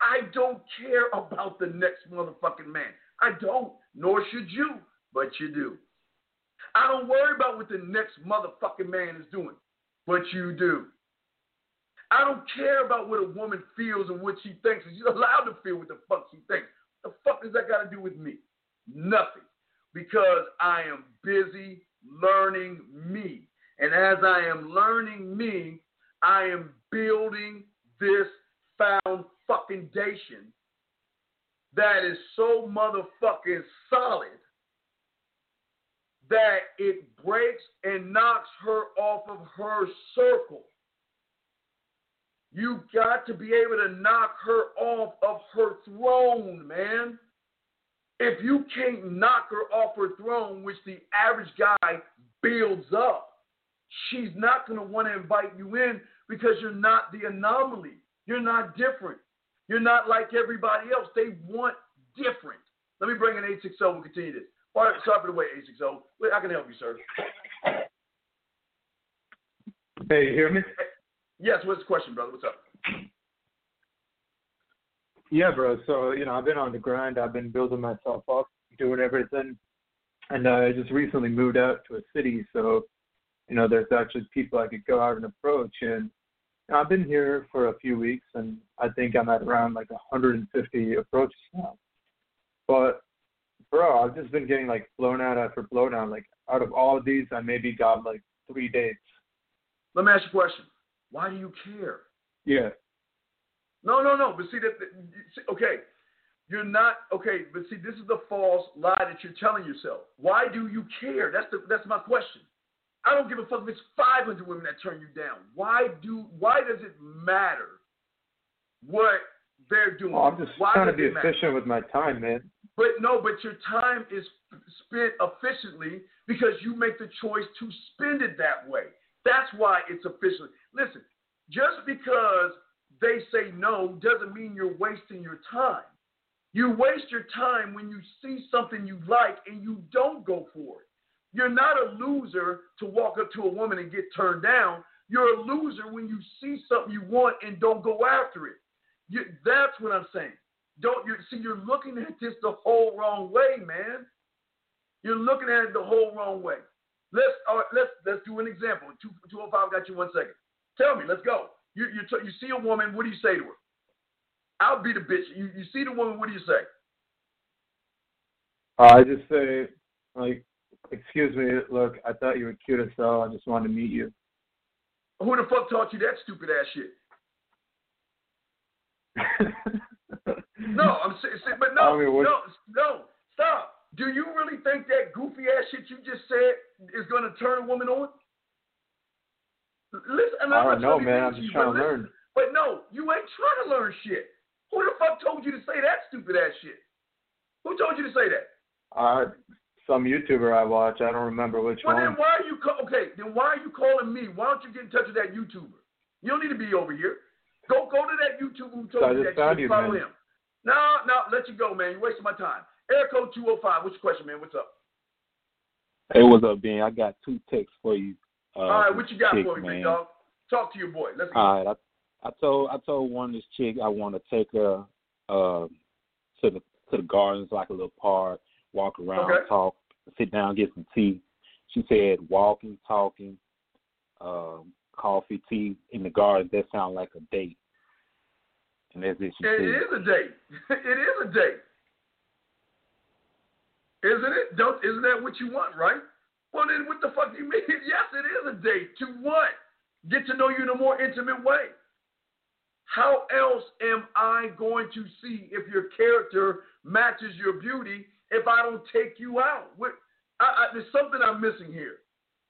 I don't care about the next motherfucking man. I don't, nor should you, but you do. I don't worry about what the next motherfucking man is doing, but you do. I don't care about what a woman feels and what she thinks. She's allowed to feel what the fuck she thinks. What the fuck does that got to do with me? Nothing. Because I am busy learning me. And as I am learning me, I am building this foundation that is so motherfucking solid that it breaks and knocks her off of her circle. You got to be able to knock her off of her throne, man. If you can't knock her off her throne, which the average guy builds up, she's not going to want to invite you in because you're not the anomaly. You're not different. You're not like everybody else. They want different. Let me bring in 860. We'll continue this. All right, sorry for the wait, 860. Wait, I can help you, sir. Hey, you hear me? Yes, what's the question, brother? What's up? Yeah, bro. So, I've been on the grind. I've been building myself up, doing everything. And I just recently moved out to a city. So, there's actually people I could go out and approach. And I've been here for a few weeks, and I think I'm at around 150 approaches now. But, bro, I've just been getting blown out after blown out. Out of all of these, I maybe got 3 dates. Let me ask you a question. Why do you care? Yeah. No. But see, this is the false lie that you're telling yourself. Why do you care? That's my question. I don't give a fuck if it's 500 women that turn you down. Why does it matter what they're doing? Oh, I'm just trying to be efficient with my time, man. But no, but your time is spent efficiently because you make the choice to spend it that way. That's why it's efficient. Listen, just because they say no doesn't mean you're wasting your time. You waste your time when you see something you like and you don't go for it. You're not a loser to walk up to a woman and get turned down. You're a loser when you see something you want and don't go after it. That's what I'm saying. You're looking at this the whole wrong way, man. You're looking at it the whole wrong way. Let's do an example. 205, got you 1 second. Tell me, let's go. You see a woman, what do you say to her? I'll be the bitch. You see the woman, what do you say? I just say, excuse me, look, I thought you were cute as hell. I just wanted to meet you. Who the fuck taught you that stupid ass shit? Stop. Do you really think that goofy ass shit you just said is going to turn a woman on? Listen, I don't know, man. I'm just trying to learn. But no, you ain't trying to learn shit. Who the fuck told you to say that stupid ass shit? Who told you to say that? Some YouTuber I watch. I don't remember which one. Then why are you why are you calling me? Why don't you get in touch with that YouTuber? You don't need to be over here. Go to that YouTuber who told you that shit. Follow him. No, let you go, man. You're wasting my time. Air code 205. What's your question, man? What's up? Hey, what's up, Dan? I got two texts for you. All right, what you got for me, big dog? Talk to your boy. Let's go. All right, I told one this chick I want to take her to the gardens, like a little park, walk around, talk, sit down, get some tea. She said walking, talking, coffee, tea in the garden. That sounds like a date. And that's it. It is a date. It is a date. Isn't it? Isn't that what you want, right? Well, then what the fuck do you mean? Yes, it is a date. To what? Get to know you in a more intimate way. How else am I going to see if your character matches your beauty if I don't take you out? There's something I'm missing here.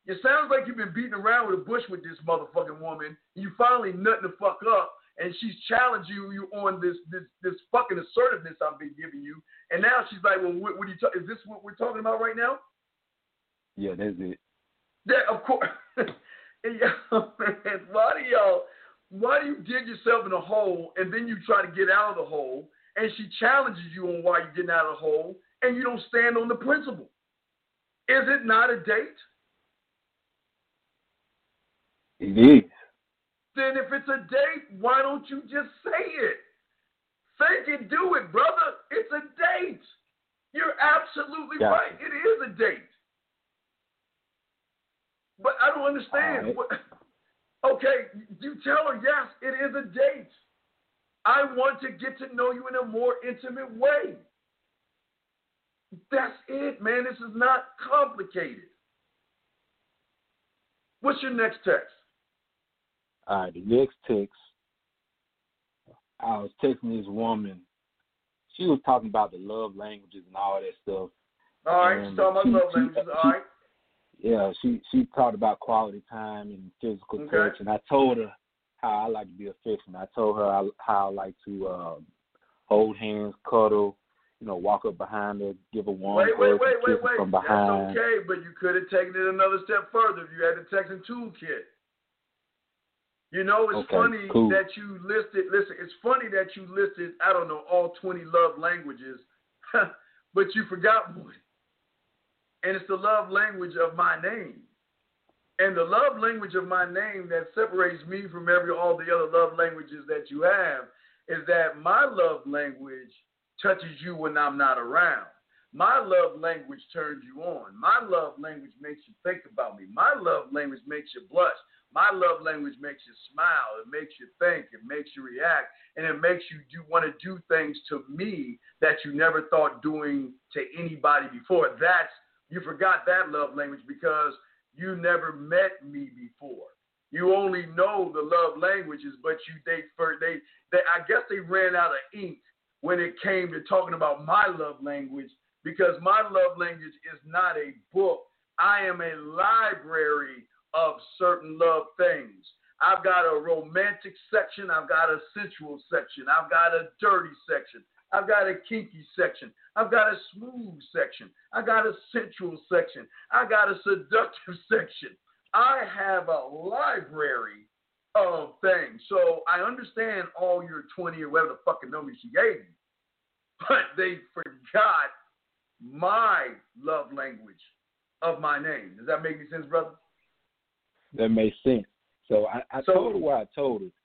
It sounds like you've been beating around with a bush with this motherfucking woman. And you finally nutting the fuck up. And she's challenged you on this fucking assertiveness I've been giving you. And now she's like, well, what are you is this what we're talking about right now? Yeah, that's it. Yeah, of course. Man, why do you dig yourself in a hole and then you try to get out of the hole and she challenges you on why you're getting out of the hole and you don't stand on the principle? Is it not a date? It is. Then if it's a date, why don't you just say it? Think and do it, brother. It's a date. You're absolutely right. It is a date. But I don't understand. Right. Okay, you tell her, yes, it is a date. I want to get to know you in a more intimate way. That's it, man. This is not complicated. What's your next text? All right, the next text, I was texting this woman. She was talking about the love languages and all that stuff. All right, she's talking about love languages, all right. Yeah, she talked about quality time and physical touch, and I told her how I like to be affectionate. I told her how I like to hold hands, cuddle, walk up behind her, give her warm hug, kiss her from behind. That's okay, but you could have taken it another step further if you had the texting toolkit. It's funny that you listed. Listen, it's funny that you listed, I don't know, all 20 love languages, but you forgot one. And it's the love language of my name. And the love language of my name that separates me from all the other love languages that you have is that my love language touches you when I'm not around. My love language turns you on. My love language makes you think about me. My love language makes you blush. My love language makes you smile. It makes you think. It makes you react. And it makes you want to do things to me that you never thought doing to anybody before. You forgot that love language because you never met me before. You only know the love languages, but I guess they ran out of ink when it came to talking about my love language, because my love language is not a book. I am a library of certain love things. I've got a romantic section. I've got a sensual section. I've got a dirty section. I've got a kinky section. I've got a smooth section. I got a sensual section. I got a seductive section. I have a library of things. So I understand all your 20 or whatever the fucking numbers she gave you, but they forgot my love language of my name. Does that make any sense, brother? That makes sense. So I told her what I told her.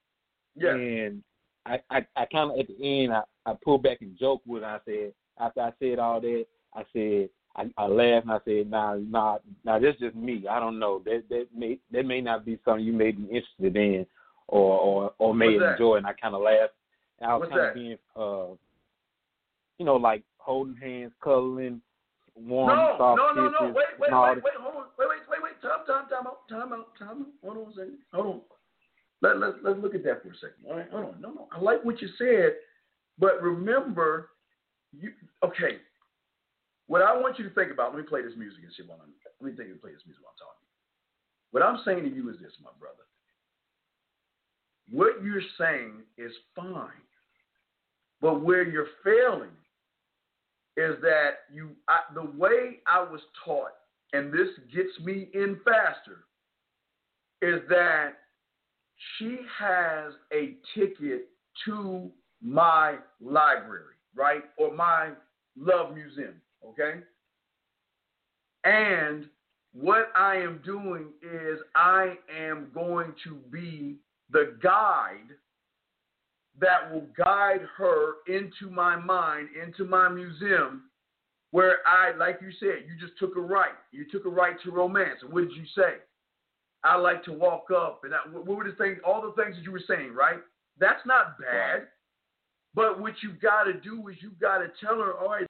Yeah. And I kind of at the end, I pulled back and joked with her. I said, after I said all that, I said, I laughed and I said, nah, that's just me. I don't know. That may not be something you may be interested in or may enjoy. And I kind of laughed. And I was kind of being, like holding hands, cuddling, warm, soft kisses. No. Wait, hold on. Wait. Time out. Hold on a second. Let's look at that for a second. All right, hold on. No. I like what you said, but remember, what I want you to think about, let me play this music while I'm talking. What I'm saying to you is this, my brother. What you're saying is fine. But where you're failing is that the way I was taught, and this gets me in faster, is that she has a ticket to my library, right? Or my love museum, okay? And what I am doing is I am going to be the guide that will guide her into my mind, into my museum, where I, like you said, you just took a right. You took a right to romance. And what did you say? I like to walk up. And what were the things, all the things that you were saying, right? That's not bad. But what you got to do is you got to tell her, all right,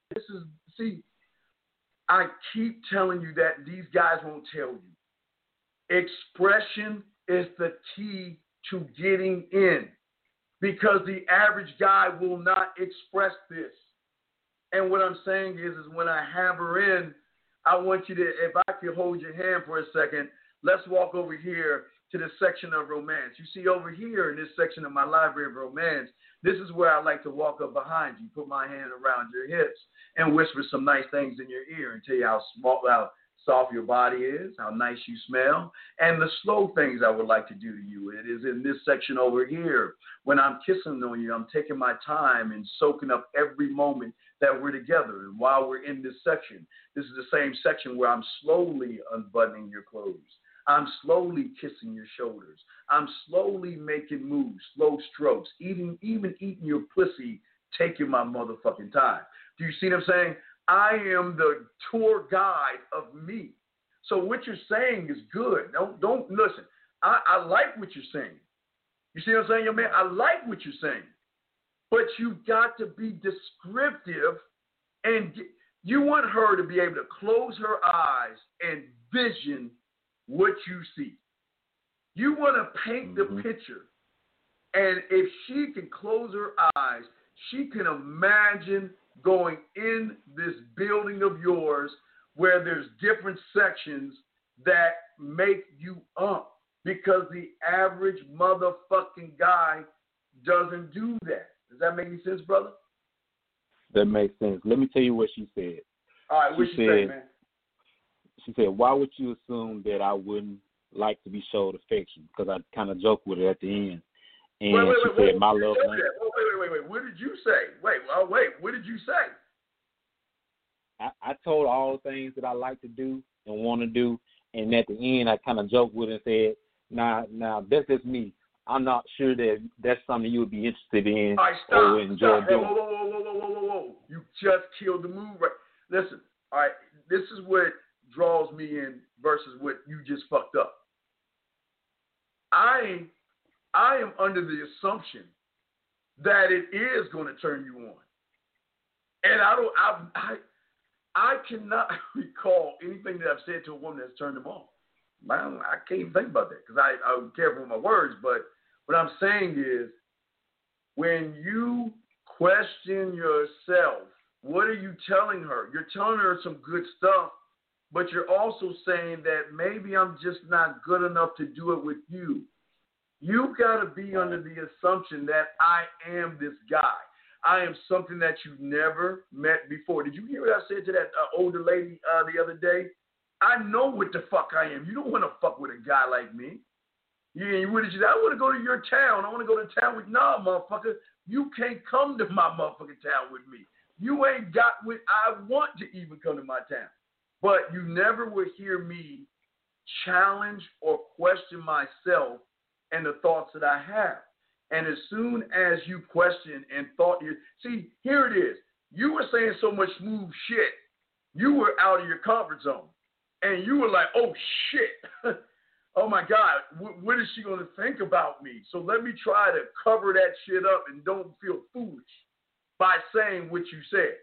I keep telling you that these guys won't tell you. Expression is the key to getting in, because the average guy will not express this. And what I'm saying is when I have her in, I want you to, if I could hold your hand for a second, let's walk over here to this section of romance. You see over here in this section of my library of romance, this is where I like to walk up behind you, put my hand around your hips, and whisper some nice things in your ear and tell you how soft your body is, how nice you smell, and the slow things I would like to do to you. It is in this section over here. When I'm kissing on you, I'm taking my time and soaking up every moment that we're together. And while we're in this section, this is the same section where I'm slowly unbuttoning your clothes. I'm slowly kissing your shoulders. I'm slowly making moves, slow strokes, even eating your pussy, taking my motherfucking time. Do you see what I'm saying? I am the tour guide of me. So what you're saying is good. Don't listen. I like what you're saying. You see what I'm saying, young man? I like what you're saying. But you've got to be descriptive, and you want her to be able to close her eyes and vision what you see. You want to paint the picture. And if she can close her eyes, she can imagine going in this building of yours where there's different sections that make you up, because the average motherfucking guy doesn't do that. Does that make any sense, brother? That makes sense. Let me tell you what she said. All right, what she said, man? She said, why would you assume that I wouldn't like to be showed affection? Because I kind of joked with her at the end. And she said, my love language. Wait. What did you say? What did you say? I told her all the things that I like to do and want to do. And at the end, I kind of joked with her and said, nah, that's just me. I'm not sure that that's something you would be interested in. All right, stop. Or enjoy doing. Hey, whoa. You just killed the move. Right? Listen, all right, this is what draws me in versus what you just fucked up. I am under the assumption that it is going to turn you on. And I cannot recall anything that I've said to a woman that's turned them on. I can't even think about that because I'm careful with my words. But what I'm saying is, when you question yourself, what are you telling her? You're telling her some good stuff, but you're also saying that maybe I'm just not good enough to do it with you. You got to be under the assumption that I am this guy. I am something that you've never met before. Did you hear what I said to that older lady the other day? I know what the fuck I am. You don't want to fuck with a guy like me. Yeah, what did you say? I want to go to your town. I want to go to town with, nah, motherfucker. You can't come to my motherfucking town with me. You ain't got what I want to even come to my town. But you never will hear me challenge or question myself and the thoughts that I have. And as soon as you question and thought, see, here it is. You were saying so much smooth shit. You were out of your comfort zone. And you were like, oh, shit. Oh, my God. What is she going to think about me? So let me try to cover that shit up and don't feel foolish by saying what you said.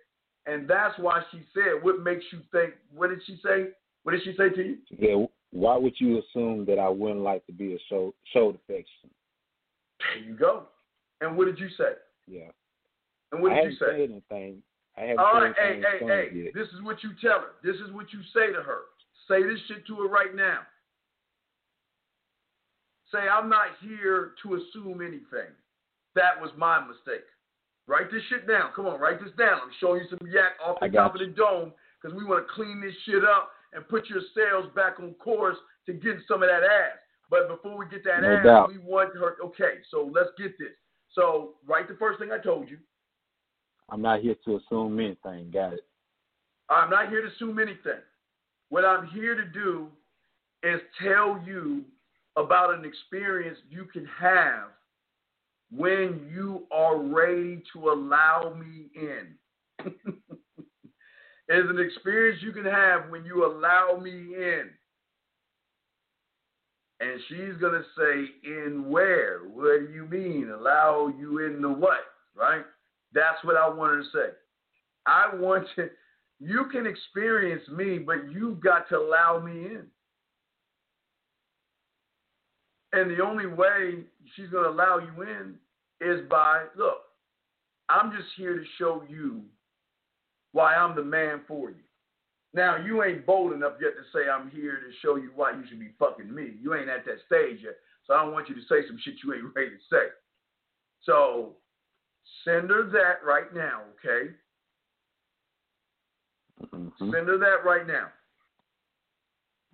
And that's why she said, what makes you think, what did she say? What did she say to you? Yeah, why would you assume that I wouldn't like to be showed affection? There you go. And what did you say? Yeah. And what did you say? I haven't said anything. All right, hey. This is what you tell her. This is what you say to her. Say this shit to her right now. Say, I'm not here to assume anything. That was my mistake. Write this shit down. Come on, write this down. I'm showing you some yak off the top of the dome because we want to clean this shit up and put your sales back on course to get some of that ass. But before we get that ass, we want her. Okay, so let's get this. So write the first thing I told you. I'm not here to assume anything. Got it. I'm not here to assume anything. What I'm here to do is tell you about an experience you can have when you are ready to allow me in. It's an experience you can have when you allow me in. And she's going to say, in where? What do you mean? Allow you in the what? Right? That's what I want her to say. I want to, you can experience me, but you've got to allow me in. And the only way she's going to allow you in is by, look, I'm just here to show you why I'm the man for you. Now, you ain't bold enough yet to say I'm here to show you why you should be fucking me. You ain't at that stage yet, so I don't want you to say some shit you ain't ready to say. So send her that right now, okay? Mm-hmm. Send her that right now.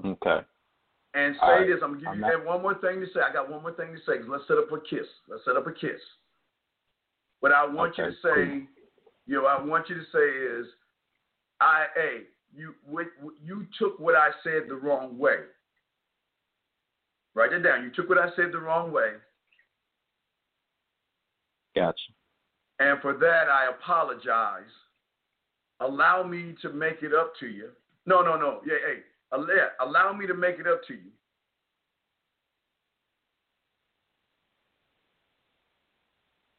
Okay. And say right. This, I'm going to give you one more thing to say. I got one more thing to say. Let's set up a kiss. What I want you to say, I want you to say is, you took what I said the wrong way. Write that down. You took what I said the wrong way. Gotcha. And for that, I apologize. Allow me to make it up to you. No. Yeah, hey. Allow me to make it up to you.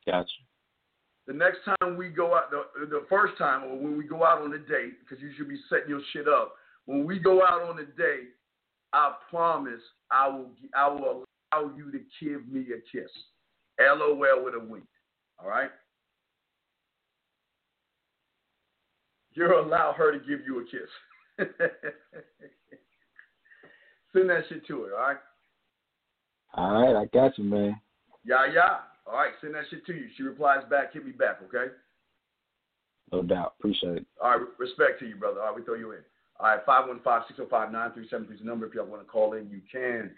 Gotcha. The next time we go out, the first time or when we go out on a date, because you should be setting your shit up. When we go out on a date, I promise I will allow you to give me a kiss. LOL with a wink. All right? You'll allow her to give you a kiss. Send that shit to her, all right? All right, I got you, man. Yeah. All right, send that shit to you. She replies back, hit me back, okay? No doubt. Appreciate it. All right, respect to you, brother. All right, we throw you in. All right, 515-605-9373 is the number. If y'all want to call in, you can.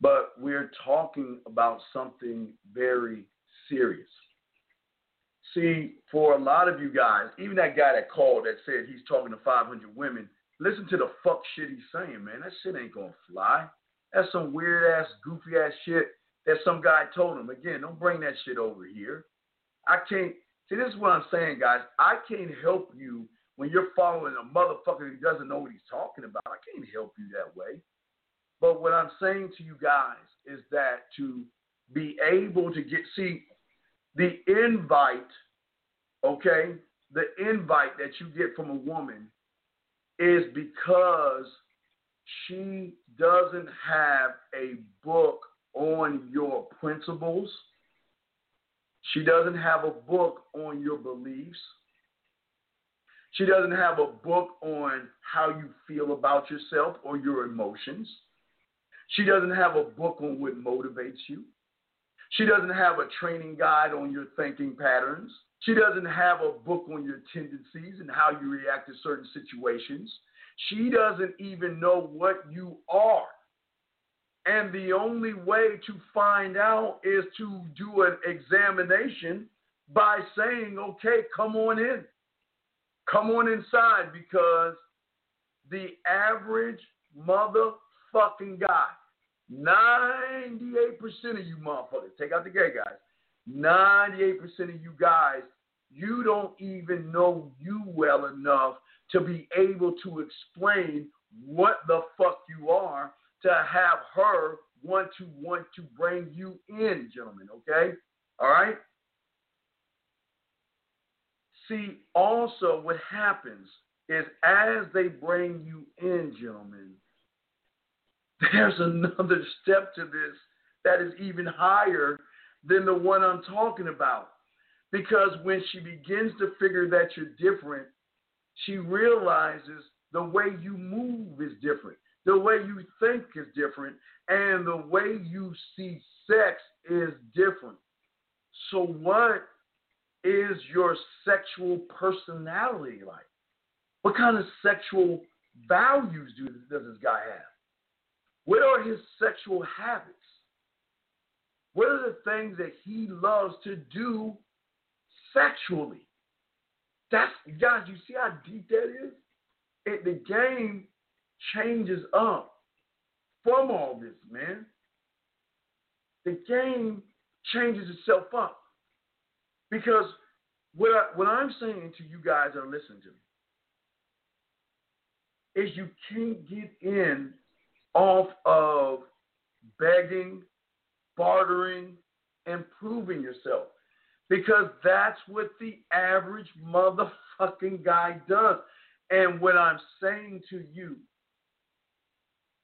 But we're talking about something very serious. See, for a lot of you guys, even that guy that called that said he's talking to 500 women, listen to the fuck shit he's saying, man. That shit ain't gonna fly. That's some weird-ass, goofy-ass shit that some guy told him. Again, don't bring that shit over here. See, this is what I'm saying, guys. I can't help you when you're following a motherfucker who doesn't know what he's talking about. I can't help you that way. But what I'm saying to you guys is that to be able to get... See, the invite, okay, the invite that you get from a woman is because she doesn't have a book on your principles. She doesn't have a book on your beliefs. She doesn't have a book on how you feel about yourself or your emotions. She doesn't have a book on what motivates you. She doesn't have a training guide on your thinking patterns. She doesn't have a book on your tendencies and how you react to certain situations. She doesn't even know what you are. And the only way to find out is to do an examination by saying, okay, come on in. Come on inside, because the average motherfucking guy, 98% of you motherfuckers, take out the gay guys, 98% of you guys, you don't even know you well enough to be able to explain what the fuck you are to have her want to bring you in, gentlemen, okay? All right? See, also what happens is as they bring you in, gentlemen, there's another step to this that is even higher than the one I'm talking about. Because when she begins to figure that you're different, she realizes the way you move is different. The way you think is different. And the way you see sex is different. So what is your sexual personality like? What kind of sexual values does this guy have? What are his sexual habits? What are the things that he loves to do sexually? That's, guys, you see how deep that is? The game changes up from all this, man. The game changes itself up. Because what I'm saying to you guys that are listening to me, is you can't get in off of begging, bartering, and proving yourself. Because that's what the average motherfucking guy does. And what I'm saying to you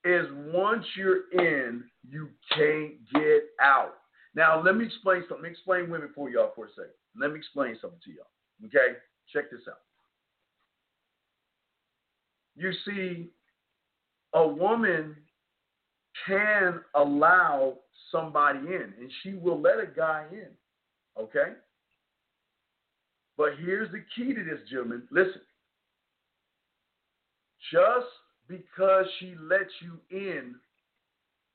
is once you're in, you can't get out. Now, let me explain something. Let me explain women for y'all for a second. Let me explain something to y'all. Okay? Check this out. You see, a woman can allow somebody in, and she will let a guy in, okay? But here's the key to this, gentlemen. Listen, just because she lets you in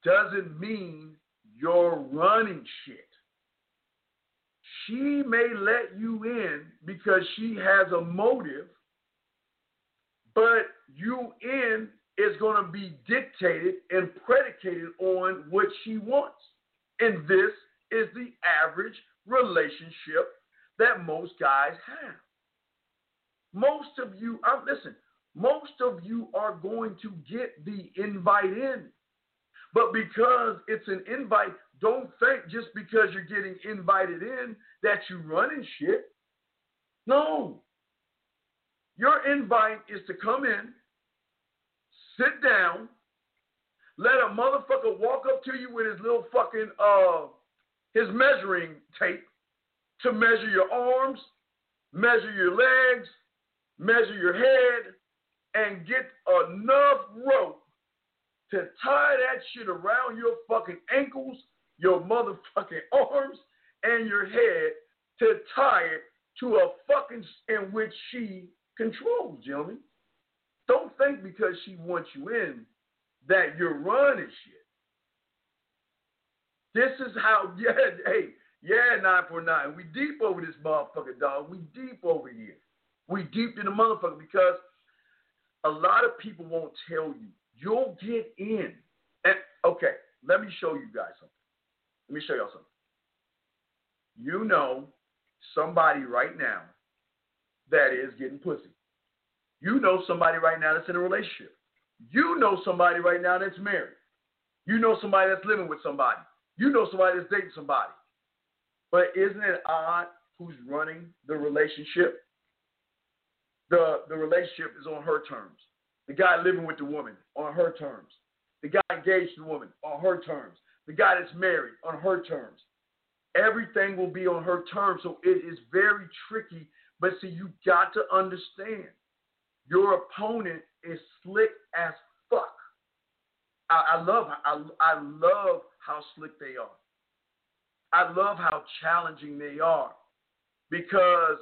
doesn't mean you're running shit. She may let you in because she has a motive, but you in is going to be dictated and predicated on what she wants. And this is the average relationship that most guys have. Most of you, listen, most of you are going to get the invite in. But because it's an invite, don't think just because you're getting invited in that you're running shit. No. Your invite is to come in, sit down, let a motherfucker walk up to you with his little fucking, his measuring tape to measure your arms, measure your legs, measure your head, and get enough rope to tie that shit around your fucking ankles, your motherfucking arms, and your head to tie it to a fucking in which she controls, gentlemen. Don't think because she wants you in that you're running shit. This is how, yeah, 949. We deep over this motherfucker, dog. We deep over here. We deep in the motherfucker because a lot of people won't tell you. You'll get in. And, okay, let me show you guys something. Let me show y'all something. You know somebody right now that is getting pussy. You know somebody right now that's in a relationship. You know somebody right now that's married. You know somebody that's living with somebody. You know somebody that's dating somebody. But isn't it odd who's running the relationship? The relationship is on her terms. The guy living with the woman, on her terms. The guy engaged to the woman, on her terms. The guy that's married, on her terms. Everything will be on her terms, so it is very tricky. But see, you got to understand, your opponent is slick as fuck. I love how slick they are. I love how challenging they are because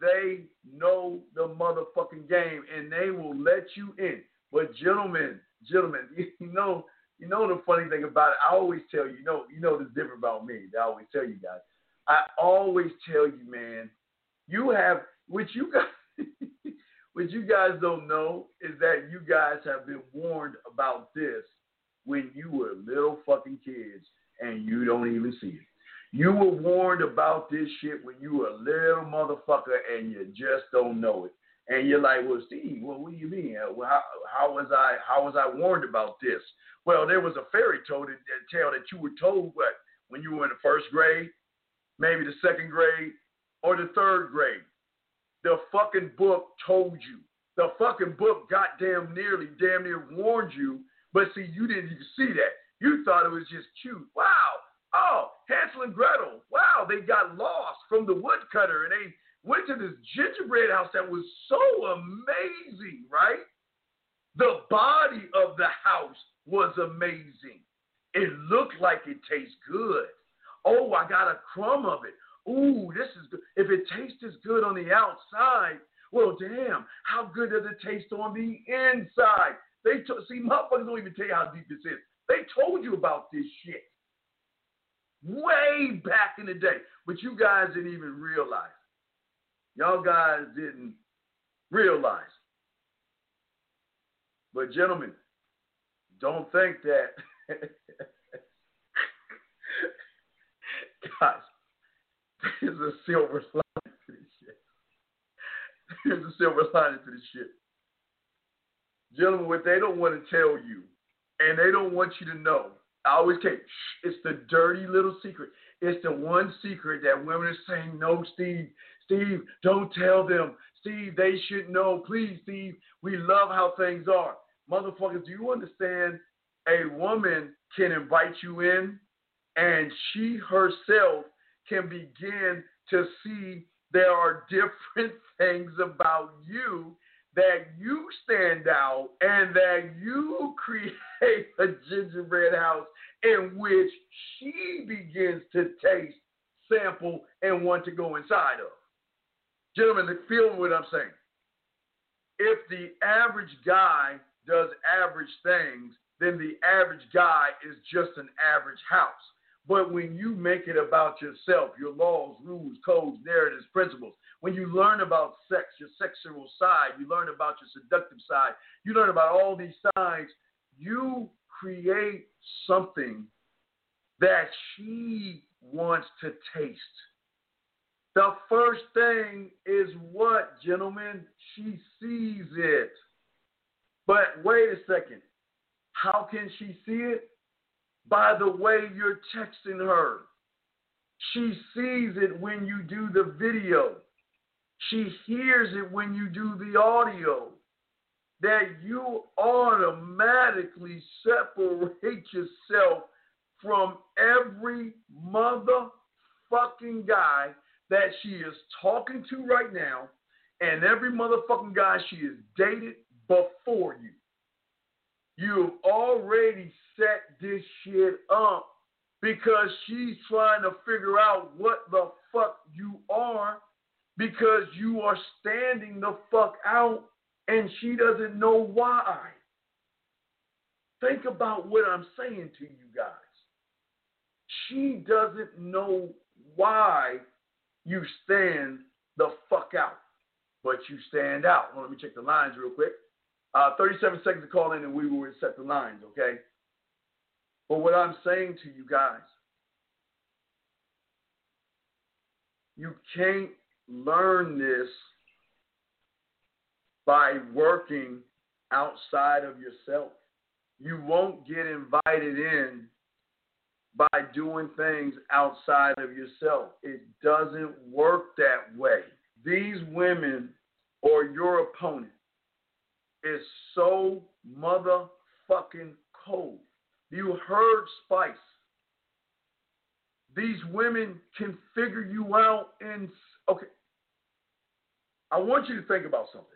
they know the motherfucking game and they will let you in. But gentlemen, you know the funny thing about it. I always tell you, you know this different about me. I always tell you guys. I always tell you, man. You have what you guys. What you guys don't know is that you guys have been warned about this when you were little fucking kids and you don't even see it. You were warned about this shit when you were a little motherfucker and you just don't know it. And you're like, well, Steve, well, what do you mean? Well, how was I warned about this? Well, there was a fairy tale that you were told what, when you were in the first grade, maybe the second grade, or the third grade. The fucking book told you. The fucking book damn near warned you. But see, you didn't even see that. You thought it was just cute. Wow. Oh, Hansel and Gretel. Wow, they got lost from the woodcutter and they went to this gingerbread house that was so amazing, right? The body of the house was amazing. It looked like it tastes good. Oh, I got a crumb of it. ooh, this is good. If it tastes good on the outside, well, damn, how good does it taste on the inside? See, motherfuckers don't even tell you how deep this is. They told you about this shit way back in the day, but you guys didn't even realize. Y'all guys didn't realize. But gentlemen, don't think that. Gosh, there's a silver lining to this shit. There's a silver lining to this shit. Gentlemen, what they don't want to tell you, and they don't want you to know, I always say, it's the dirty little secret. It's the one secret that women are saying, no, Steve. Steve, don't tell them. Steve, they should know. Please, Steve, we love how things are. Motherfuckers, do you understand a woman can invite you in and she herself can begin to see there are different things about you that you stand out and that you create a gingerbread house in which she begins to taste, sample, and want to go inside of. Gentlemen, feel what I'm saying. If the average guy does average things, then the average guy is just an average house. But when you make it about yourself, your laws, rules, codes, narratives, principles, when you learn about sex, your sexual side, you learn about your seductive side, you learn about all these sides, you create something that she wants to taste. The first thing is what, gentlemen? She sees it. But wait a second. How can she see it? By the way you're texting her. She sees it when you do the video. She hears it when you do the audio. That you automatically separate yourself from every motherfucking guy that she is talking to right now and every motherfucking guy she has dated before you. You've already set this shit up because she's trying to figure out what the fuck you are because you are standing the fuck out and she doesn't know why. Think about what I'm saying to you guys. She doesn't know why you stand the fuck out, but you stand out. Well, let me check the lines real quick. 37 seconds to call in, and we will reset the lines, okay? But what I'm saying to you guys, you can't learn this by working outside of yourself. You won't get invited in by doing things outside of yourself. It doesn't work that way. These women or your opponent is so motherfucking cold. You heard Spice. These women can figure you out in... Okay. I want you to think about something.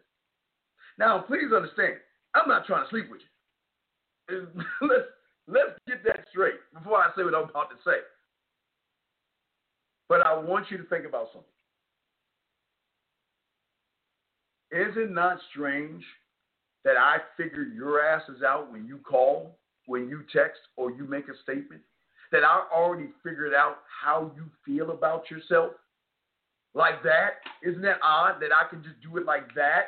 Now, please understand, I'm not trying to sleep with you. Let's get that straight before I say what I'm about to say. But I want you to think about something. Is it not strange that I figure your asses out when you call, when you text, or you make a statement? That I already figured out how you feel about yourself? Like that? Isn't that odd that I can just do it like that?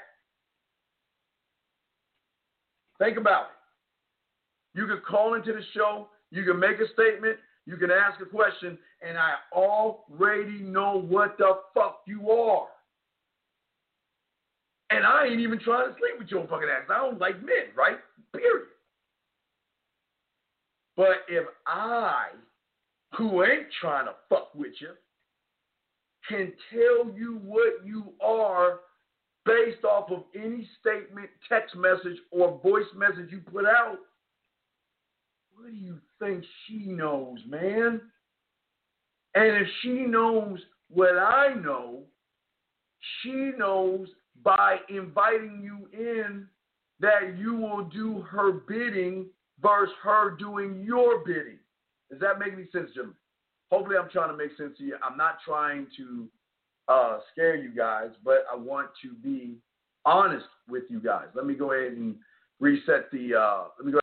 Think about it. You can call into the show, you can make a statement, you can ask a question, and I already know what the fuck you are. And I ain't even trying to sleep with your fucking ass. I don't like men, right? Period. But if I, who ain't trying to fuck with you, can tell you what you are based off of any statement, text message, or voice message you put out, what do you think she knows, man? And if she knows what I know, she knows by inviting you in that you will do her bidding versus her doing your bidding. Does that make any sense, Jim? hopefully I'm trying to make sense to you. I'm not trying to scare you guys, but I want to be honest with you guys. Let me go ahead and reset the